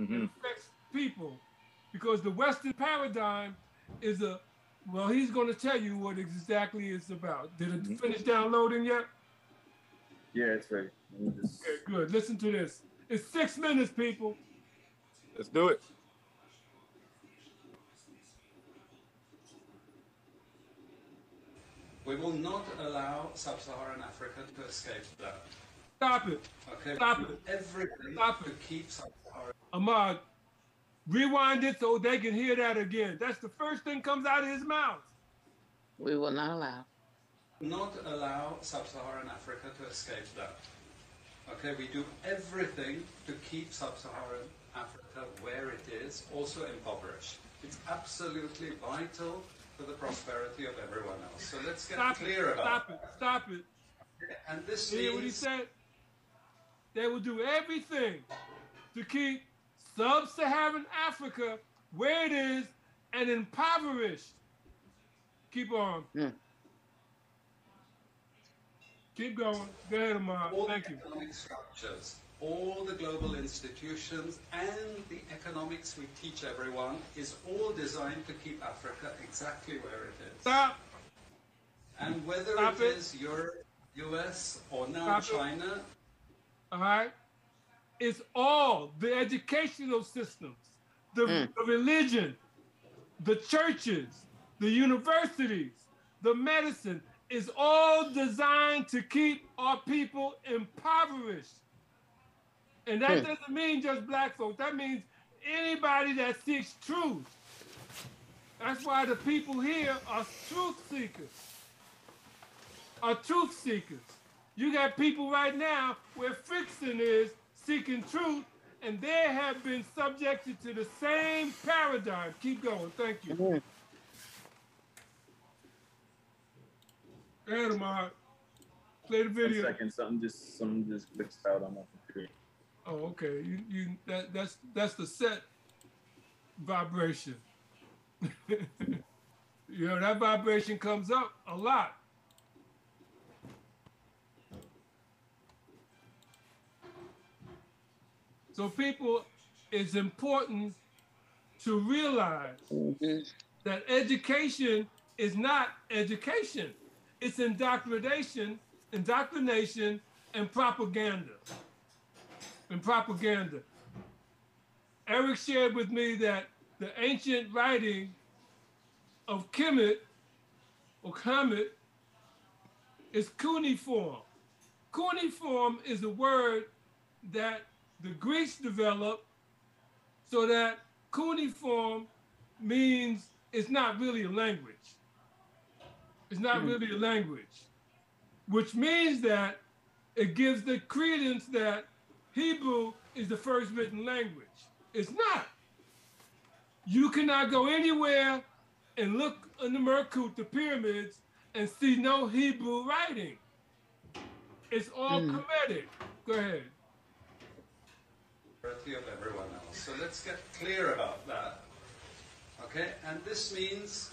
Mm-hmm. It affects people because the Western paradigm is a, well, he's going to tell you what exactly it's about. Did it finish downloading yet? Yeah, it's ready. Okay, good. Listen to this. It's 6 minutes, people. Let's do it. We will not allow Sub-Saharan Africa to escape that. Stop it. Okay. Stop it. Everything. Stop it. Keep Sub-Saharan. Amar, rewind it so they can hear that again. That's the first thing comes out of his mouth. We will not allow. Not allow Sub-Saharan Africa to escape that. Okay, we do everything to keep Sub-Saharan Africa where it is, also impoverished. It's absolutely vital for the prosperity of everyone else. So let's get clear about it. Stop it, stop it. And this is... hear what he said? They will do everything to keep Sub-Saharan Africa where it is and impoverished. Keep on. Yeah. Keep going. Go ahead, Amar. Thank you. All the economic structures, all the global institutions, and the economics we teach everyone is all designed to keep Africa exactly where it is. Stop. And whether it is Europe, US, or now China. All right. It's all the educational systems, the religion, the churches, the universities, the medicine. Is all designed to keep our people impoverished. And that doesn't mean just black folks. That means anybody that seeks truth. That's why the people here are truth seekers. Are truth seekers. You got people right now where Frickson is seeking truth, and they have been subjected to the same paradigm. Keep going. Thank you. Mm-hmm. Go ahead, Amar. Play the video. 1 second, something just glitched out on my computer. Oh, okay. That's the set vibration. You know, that vibration comes up a lot. So people, it's important to realize that education is not education. It's indoctrination, and propaganda. Eric shared with me that the ancient writing of Kemet is cuneiform. Cuneiform is a word that the Greeks developed so that cuneiform means it's not really a language. It's not really a language, which means that it gives the credence that Hebrew is the first written language. It's not. You cannot go anywhere and look in the Merkut, the pyramids, and see no Hebrew writing. It's all Kemetic. Go ahead. Of everyone else. So let's get clear about that. Okay, and this means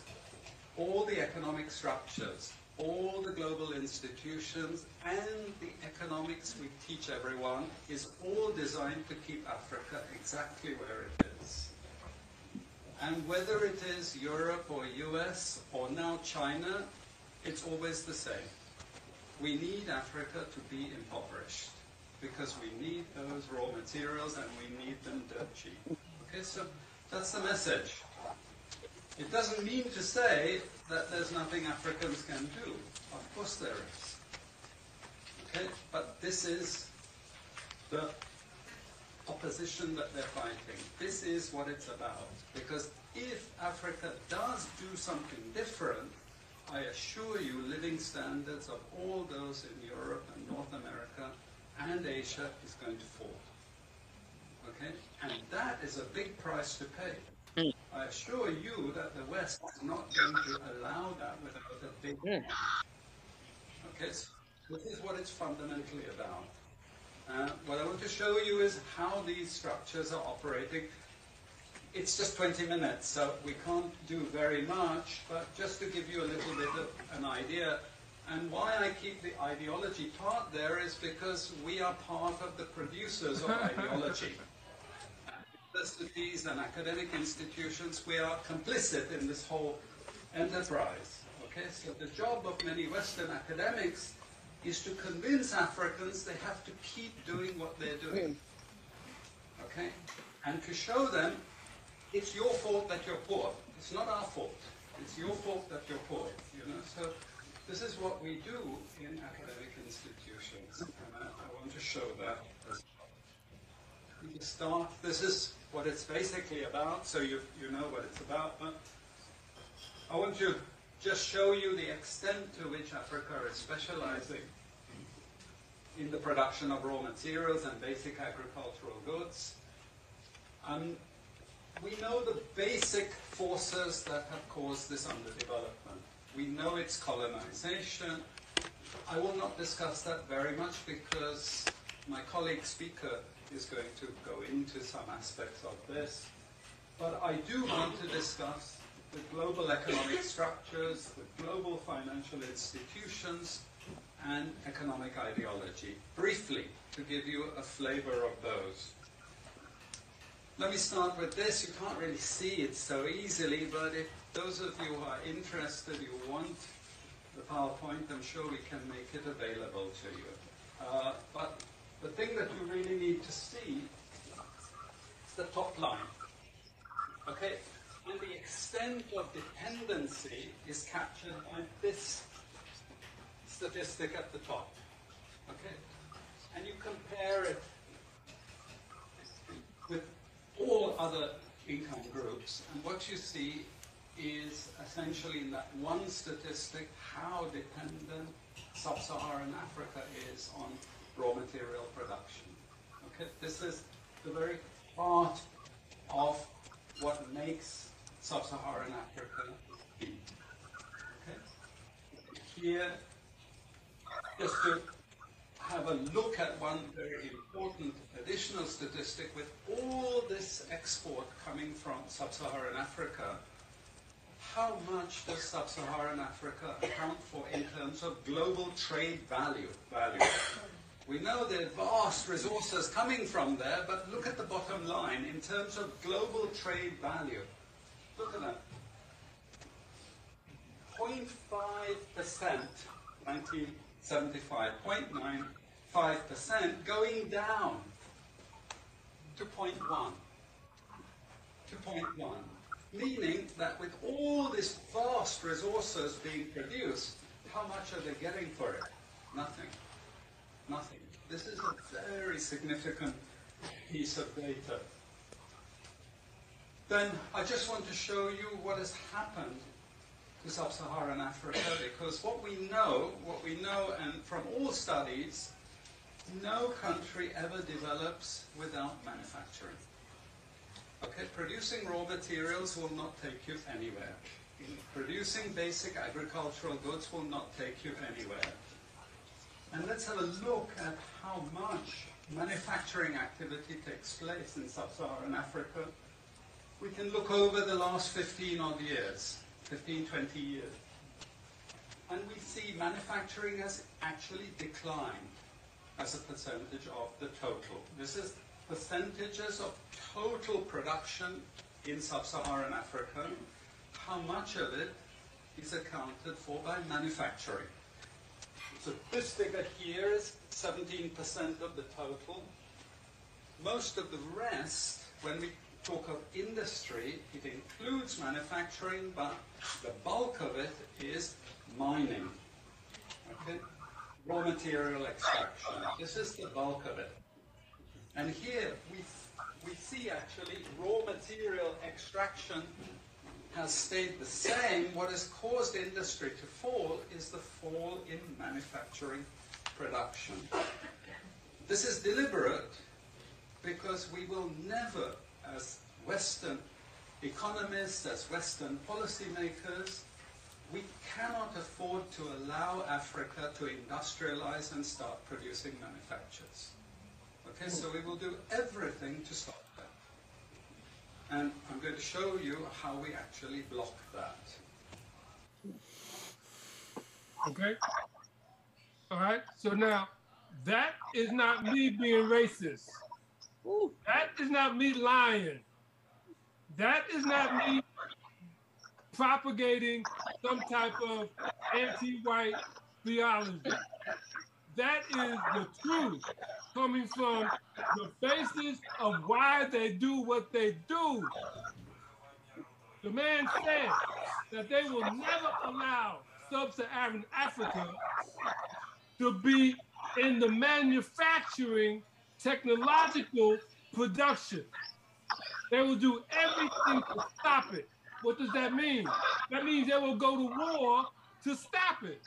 all the economic structures, all the global institutions, and the economics we teach everyone is all designed to keep Africa exactly where it is. And whether it is Europe or US or now China, it's always the same. We need Africa to be impoverished because we need those raw materials and we need them dirt cheap. Okay, so that's the message. It doesn't mean to say that there's nothing Africans can do. Of course there is. Okay? But this is the opposition that they're fighting. This is what it's about. Because if Africa does do something different, I assure you living standards of all those in Europe and North America and Asia is going to fall. Okay? And that is a big price to pay. I assure you that the West is not going to allow that without a big one. Okay, so this is what it's fundamentally about. What I want to show you is how these structures are operating. It's just 20 minutes, so we can't do very much, but just to give you a little bit of an idea And why I keep the ideology part there is because we are part of the producers of ideology. Universities and academic institutions, we are complicit in this whole enterprise. Okay, so the job of many Western academics is to convince Africans they have to keep doing what they're doing. Okay, and to show them it's your fault that you're poor. It's not our fault. It's your fault that you're poor. You know, so this is what we do in academic institutions, and I want to show that as well. You start. This is what it's basically about, so you know what it's about. But I want to just show you the extent to which Africa is specializing in the production of raw materials and basic agricultural goods. We know the basic forces that have caused this underdevelopment. We know it's colonization. I will not discuss that very much because my colleague speaker is going to go into some aspects of this. But I do want to discuss the global economic structures, the global financial institutions, and economic ideology, briefly, to give you a flavor of those. Let me start with this. You can't really see it so easily, but if those of you who are interested, you want the PowerPoint, I'm sure we can make it available to you. But the thing that you really need to see is the top line. Okay? And the extent of dependency is captured by this statistic at the top. Okay? And you compare it with all other income groups, and what you see is essentially in that one statistic how dependent sub-Saharan Africa is on raw material production. Okay? This is the very heart of what makes sub-Saharan Africa be. Okay? Here, just to have a look at one very important additional statistic, with all this export coming from sub-Saharan Africa, how much does sub-Saharan Africa account for in terms of global trade value? We know there are vast resources coming from there, but look at the bottom line in terms of global trade value. Look at that. 0.5%, 1975, 0.95% going down to 0.1. To 0.1. Meaning that with all these vast resources being produced, how much are they getting for it? Nothing. Nothing. This is a very significant piece of data. Then I just want to show you what has happened to sub-Saharan Africa, because what we know, and from all studies, no country ever develops without manufacturing. Okay, producing raw materials will not take you anywhere. Producing basic agricultural goods will not take you anywhere. And let's have a look at how much manufacturing activity takes place in sub-Saharan Africa. We can look over the last 15 odd years, 15, 20 years. And we see manufacturing has actually declined as a percentage of the total. This is percentages of total production in sub-Saharan Africa, how much of it is accounted for by manufacturing. So this figure here is 17% of the total. Most of the rest, when we talk of industry, it includes manufacturing, but the bulk of it is mining. Okay? Raw material extraction. This is the bulk of it. And here we see actually raw material extraction has stayed the same. What has caused industry to fall is the fall in manufacturing production. This is deliberate because we will never, as Western economists, as Western policymakers, we cannot afford to allow Africa to industrialize and start producing manufactures. Okay, so we will do everything to stop that. And I'm going to show you how we actually block that. Okay. All right. So now that is not me being racist. Ooh. That is not me lying. That is not me propagating some type of anti-white theology. That is the truth coming from the basis of why they do what they do. The man said that they will never allow sub-Saharan Africa to be in the manufacturing technological production. They will do everything to stop it. What does that mean? That means they will go to war to stop it.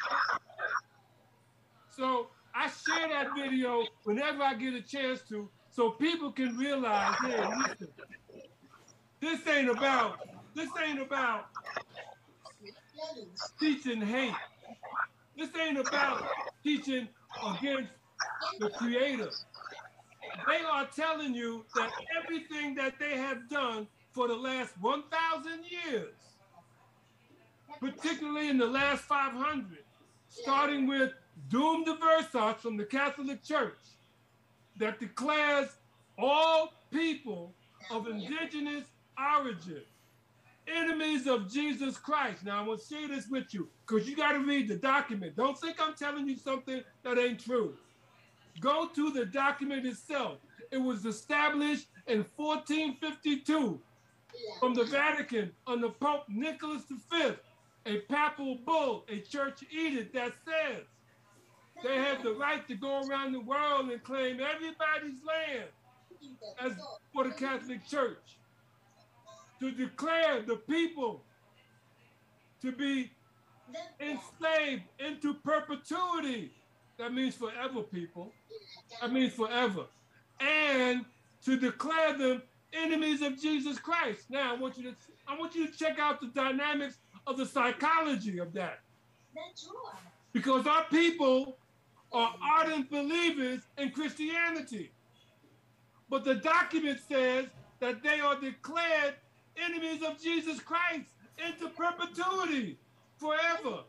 So I share that video whenever I get a chance to, so people can realize, hey, listen, this ain't about teaching hate. This ain't about teaching against the creator. They are telling you that everything that they have done for the last 1,000 years, particularly in the last 500, starting with Dom de Versailles from the Catholic Church, that declares all people of indigenous origin enemies of Jesus Christ. Now, I'm going to share this with you because you got to read the document. Don't think I'm telling you something that ain't true. Go to the document itself. It was established in 1452 from the Vatican under Pope Nicholas V, a papal bull, a church edict that says they have the right to go around the world and claim everybody's land as for the Catholic Church, to declare the people to be enslaved into perpetuity. That means forever, people. That means forever. And to declare them enemies of Jesus Christ. Now, I want you to check out the dynamics of the psychology of that. Because our people are ardent believers in Christianity. But the document says that they are declared enemies of Jesus Christ into perpetuity forever.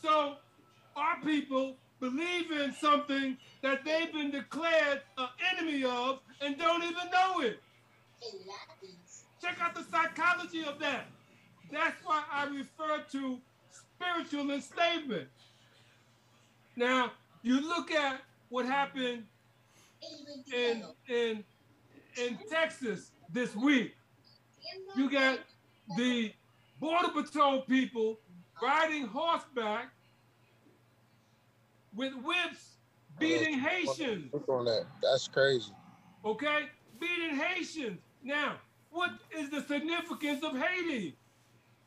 So our people believe in something that they've been declared an enemy of and don't even know it. Check out the psychology of that. That's why I refer to spiritual enslavement. Now, you look at what happened in Texas this week. You got the Border Patrol people riding horseback with whips, beating Haitians. Look on that. That's crazy. Okay? Beating Haitians. Now, what is the significance of Haiti?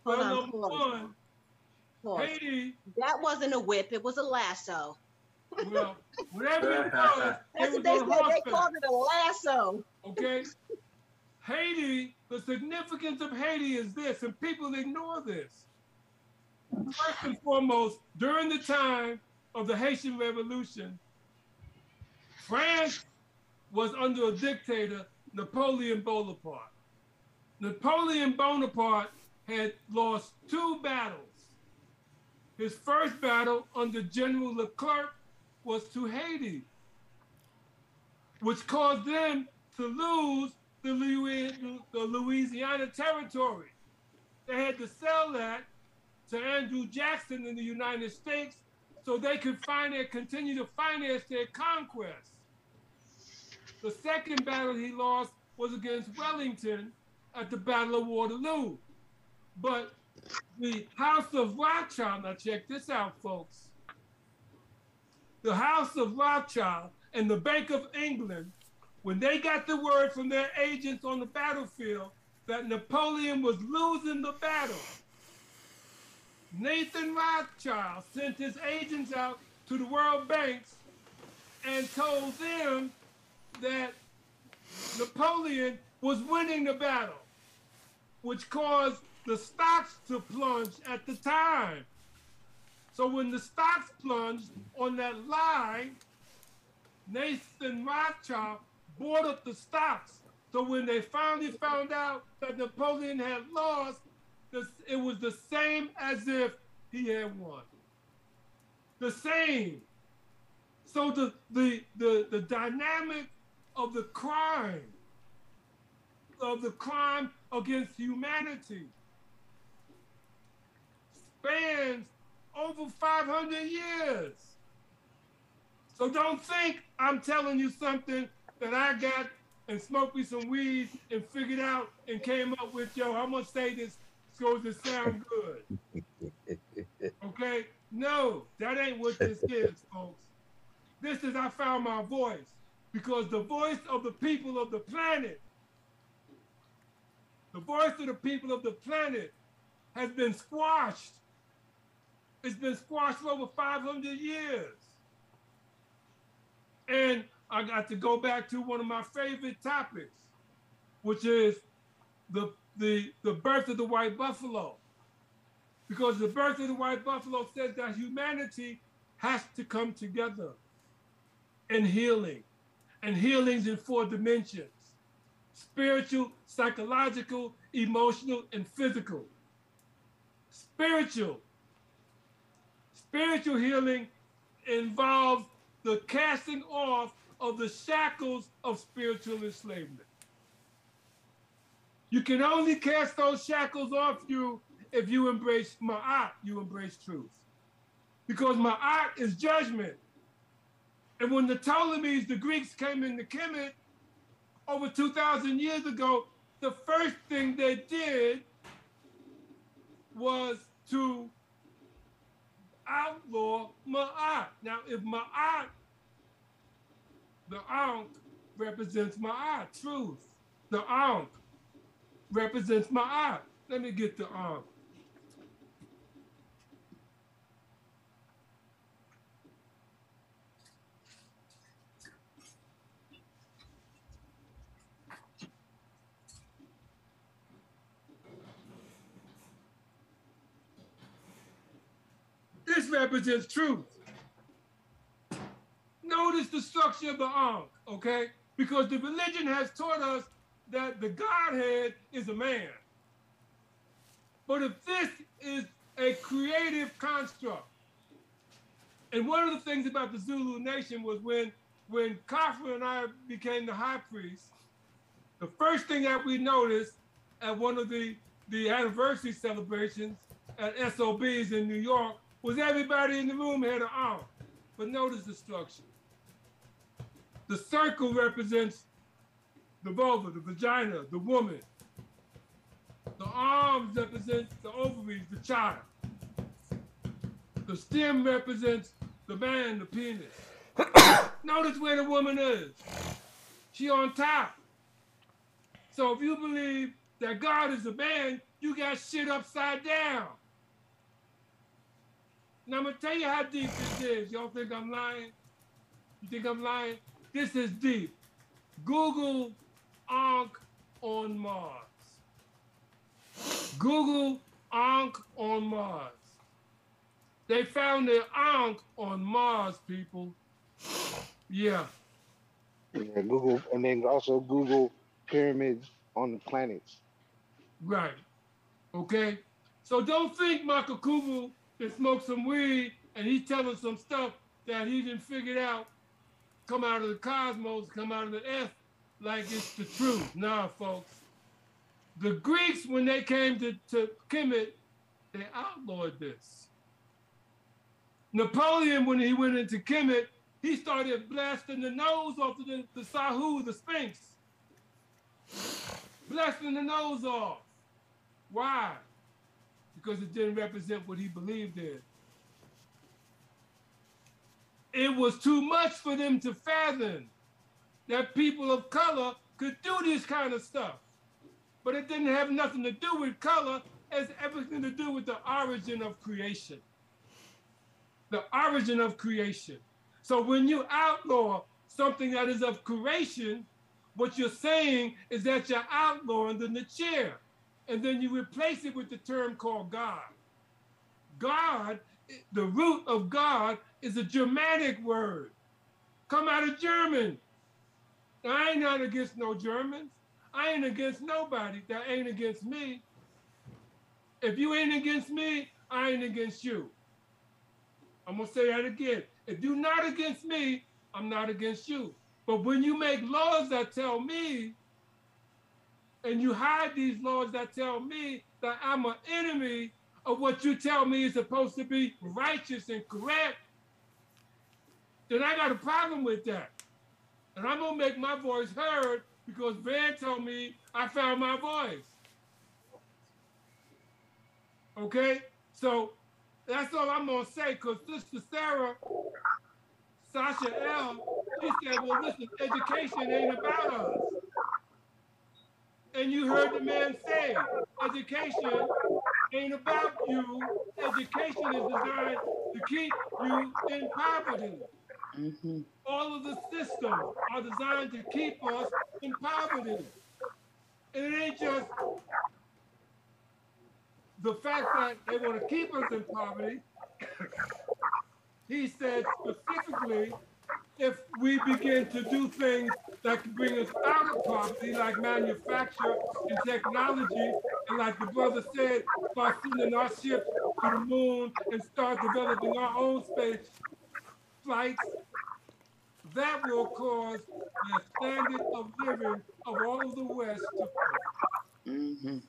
Well, number one, Haiti. That wasn't a whip. It was a lasso. Well, whatever it was. That's what they said. They called it a lasso. Okay? Haiti, the significance of Haiti is this, and people ignore this. First and foremost, during the time of the Haitian Revolution, France was under a dictator, Napoleon Bonaparte. Napoleon Bonaparte had lost two battles. His first battle under General Leclerc was to Haiti, which caused them to lose the Louisiana Territory. They had to sell that to Andrew Jackson in the United States so they could continue to finance their conquest. The second battle he lost was against Wellington at the Battle of Waterloo. But the House of Rothschild, now check this out, folks. The House of Rothschild and the Bank of England, when they got the word from their agents on the battlefield that Napoleon was losing the battle, Nathan Rothschild sent his agents out to the World Banks and told them that Napoleon was winning the battle, which caused the stocks to plunge at the time. So when the stocks plunged on that lie, Nathan Rothschild bought up the stocks. So when they finally found out that Napoleon had lost, it was the same as if he had won. The same. So the dynamic of the crime against humanity spans over 500 years. So don't think I'm telling you something that I got and smoked me some weed and figured out and came up with, yo, I'm gonna say this because it sounds good. Okay? No, that ain't what this is, folks. This is I Found My Voice, because the voice of the people of the planet, has been squashed. It's been squashed for over 500 years. And I got to go back to one of my favorite topics, which is the birth of the white buffalo. Because the birth of the white buffalo says that humanity has to come together in healing. And healing's in four dimensions: spiritual, psychological, emotional, and physical. Spiritual healing involves the casting off of the shackles of spiritual enslavement. You can only cast those shackles off you if you embrace Ma'at, you embrace truth. Because Ma'at is judgment. And when the Ptolemies, the Greeks, came into Kemet over 2,000 years ago, the first thing they did was to outlaw Ma'at. Now, if Ma'at, the Ankh represents Ma'at, truth. The Ankh represents Ma'at. Let me get the Ankh. This represents truth. Notice the structure of the Ankh, okay? Because the religion has taught us that the Godhead is a man. But if this is a creative construct, and one of the things about the Zulu nation was when Kafra and I became the high priest, the first thing that we noticed at one of the anniversary celebrations at SOBs in New York was everybody in the room had an Ankh. But notice the structure. The circle represents the vulva, the vagina, the woman. The arms represents the ovaries, the child. The stem represents the man, the penis. Notice where the woman is. She on top. So if you believe that God is a man, you got shit upside down. Now I'm gonna tell you how deep this is. Y'all think I'm lying? You think I'm lying? This is deep. Google Ankh on Mars. Google Ankh on Mars. They found their Ankh on Mars, people. Yeah. Yeah, Google, and then also Google pyramids on the planets. Right. Okay. So don't think Makakufu and smoked some weed, and he's telling some stuff that he didn't figure out, come out of the cosmos, come out of the earth, like it's the truth. Nah, folks. The Greeks, when they came to Kemet, they outlawed this. Napoleon, when he went into Kemet, he started blasting the nose off of the Sahu, the Sphinx. Blasting the nose off. Why? Because it didn't represent what he believed in. It was too much for them to fathom that people of color could do this kind of stuff. But it didn't have nothing to do with color. It has everything to do with the origin of creation. The origin of creation. So when you outlaw something that is of creation, what you're saying is that you're outlawing the nature. And then you replace it with the term called God. God, the root of God is a Germanic word. Come out of German. Now, I ain't not against no Germans. I ain't against nobody that ain't against me. If you ain't against me, I ain't against you. I'm gonna say that again. If you're not against me, I'm not against you. But when you make laws that tell me, and you hide these laws that tell me that I'm an enemy of what you tell me is supposed to be righteous and correct, then I got a problem with that. And I'm gonna make my voice heard because Van told me I found my voice. Okay, so that's all I'm gonna say, because Sister Sarah, Sasha L, she said, well, listen, education ain't about us. And you heard the man say, education ain't about you. Education is designed to keep you in poverty. Mm-hmm. All of the systems are designed to keep us in poverty. And it ain't just the fact that they want to keep us in poverty. He said specifically, if we begin to do things that can bring us out of poverty, like manufacture and technology, and like the brother said, by sending our ships to the moon and start developing our own space flights, that will cause the standard of living of all of the West to fall. Mm-hmm.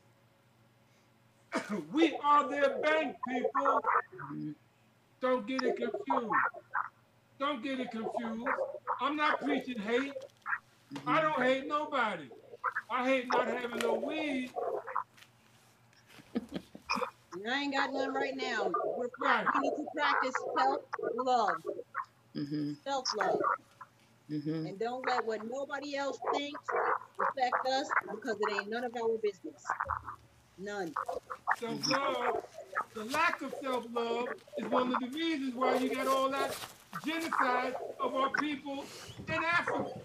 We are their bank, people. Don't get it confused. Don't get it confused. I'm not preaching hate. I don't hate nobody. I hate not having no weed. I ain't got none right now. We're right. We need to practice self-love. Mm-hmm. Self-love. Mm-hmm. And don't let what nobody else thinks affect us, because it ain't none of our business. None. Self-love, the lack of self-love is one of the reasons why you got all that genocide of our people in Africa.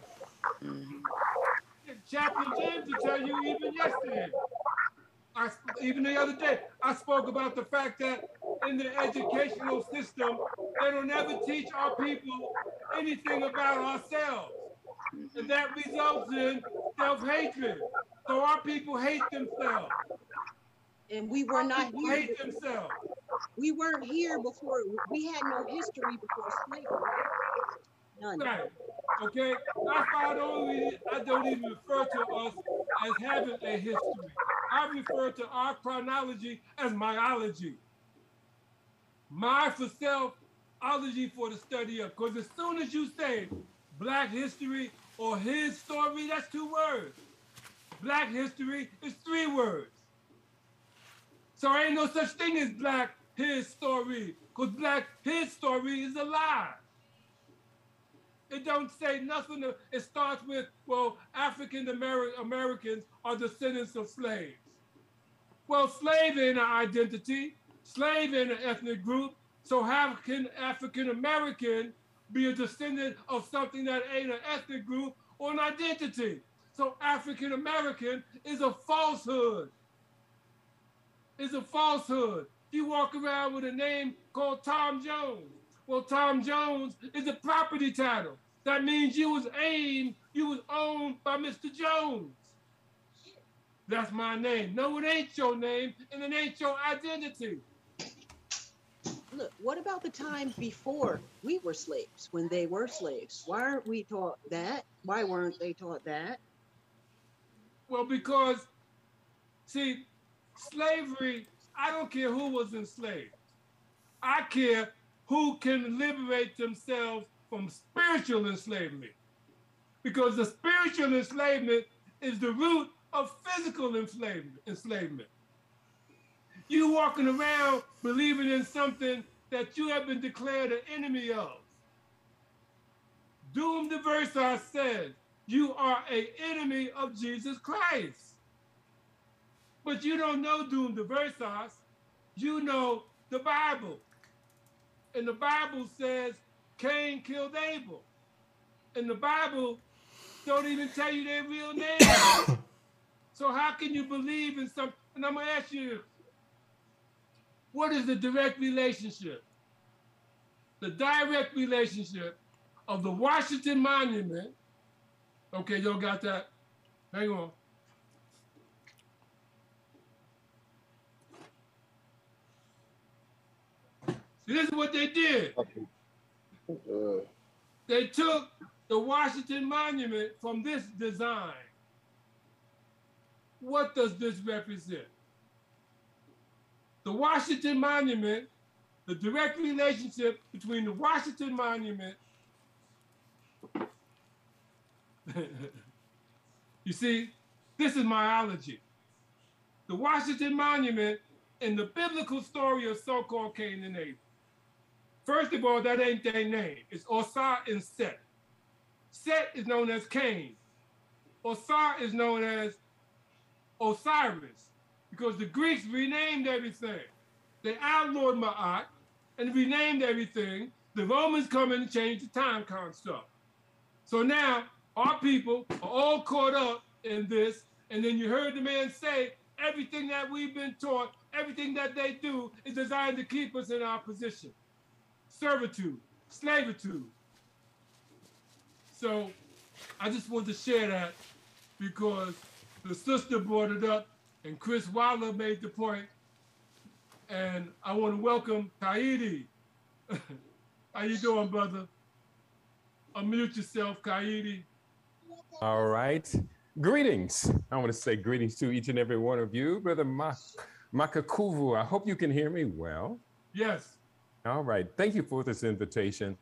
Mm-hmm. Chaplain James will tell you even yesterday, even the other day, I spoke about the fact that in the educational system, they don't ever teach our people anything about ourselves. Mm-hmm. And that results in self-hatred. So our people hate themselves. And we were not here. Hate themselves. We weren't here before. We had no history before slavery. None. Right. Okay. That's why I don't even refer to us as having a history. I refer to our chronology as myology. My for self, ology for the study of. Because as soon as you say Black history or his story, that's two words. Black history is three words. So there ain't no such thing as Black his story, because Black his story is a lie. It don't say nothing. It starts with, well, African Americans are descendants of slaves. Well, slave ain't an identity. Slave ain't an ethnic group. So how can African American be a descendant of something that ain't an ethnic group or an identity? So African American is a falsehood. It's a falsehood. You walk around with a name called Tom Jones. Well, Tom Jones is a property title. That means you was owned by Mr. Jones. That's my name. No, it ain't your name, and it ain't your identity. Look, what about the times before we were slaves, when they were slaves? Why aren't we taught that? Why weren't they taught that? Well, because, see, slavery, I don't care who was enslaved. I care who can liberate themselves from spiritual enslavement. Because the spiritual enslavement is the root of physical enslavement. You walking around believing in something that you have been declared an enemy of. Doomed to Versailles says, you are an enemy of Jesus Christ. But you don't know Doomed to Versailles, you know the Bible. And the Bible says Cain killed Abel. And the Bible don't even tell you their real name. So how can you believe in something? And I'm gonna ask you, what is the direct relationship? The direct relationship of the Washington Monument. Okay, y'all got that? Hang on. This is what they did. Okay. They took the Washington Monument from this design. What does this represent? The Washington Monument, the direct relationship between the Washington Monument, you see, this is myology. The Washington Monument and the biblical story of so-called Cain and Abel. First of all, that ain't their name. It's Osar and Set. Set is known as Cain. Osar is known as Osiris, because the Greeks renamed everything. They outlawed Ma'at and renamed everything. The Romans come in and change the time construct. So now our people are all caught up in this, and then you heard the man say, everything that we've been taught, everything that they do is designed to keep us in our position. Servitude, slavitude. So I just want to share that because the sister brought it up and Chris Wilder made the point. And I want to welcome Kaede. How you doing, brother? Unmute yourself, Kaede. All right. Greetings. I want to say greetings to each and every one of you. Brother Makakufu, I hope you can hear me well. Yes. All right. Thank you for this invitation.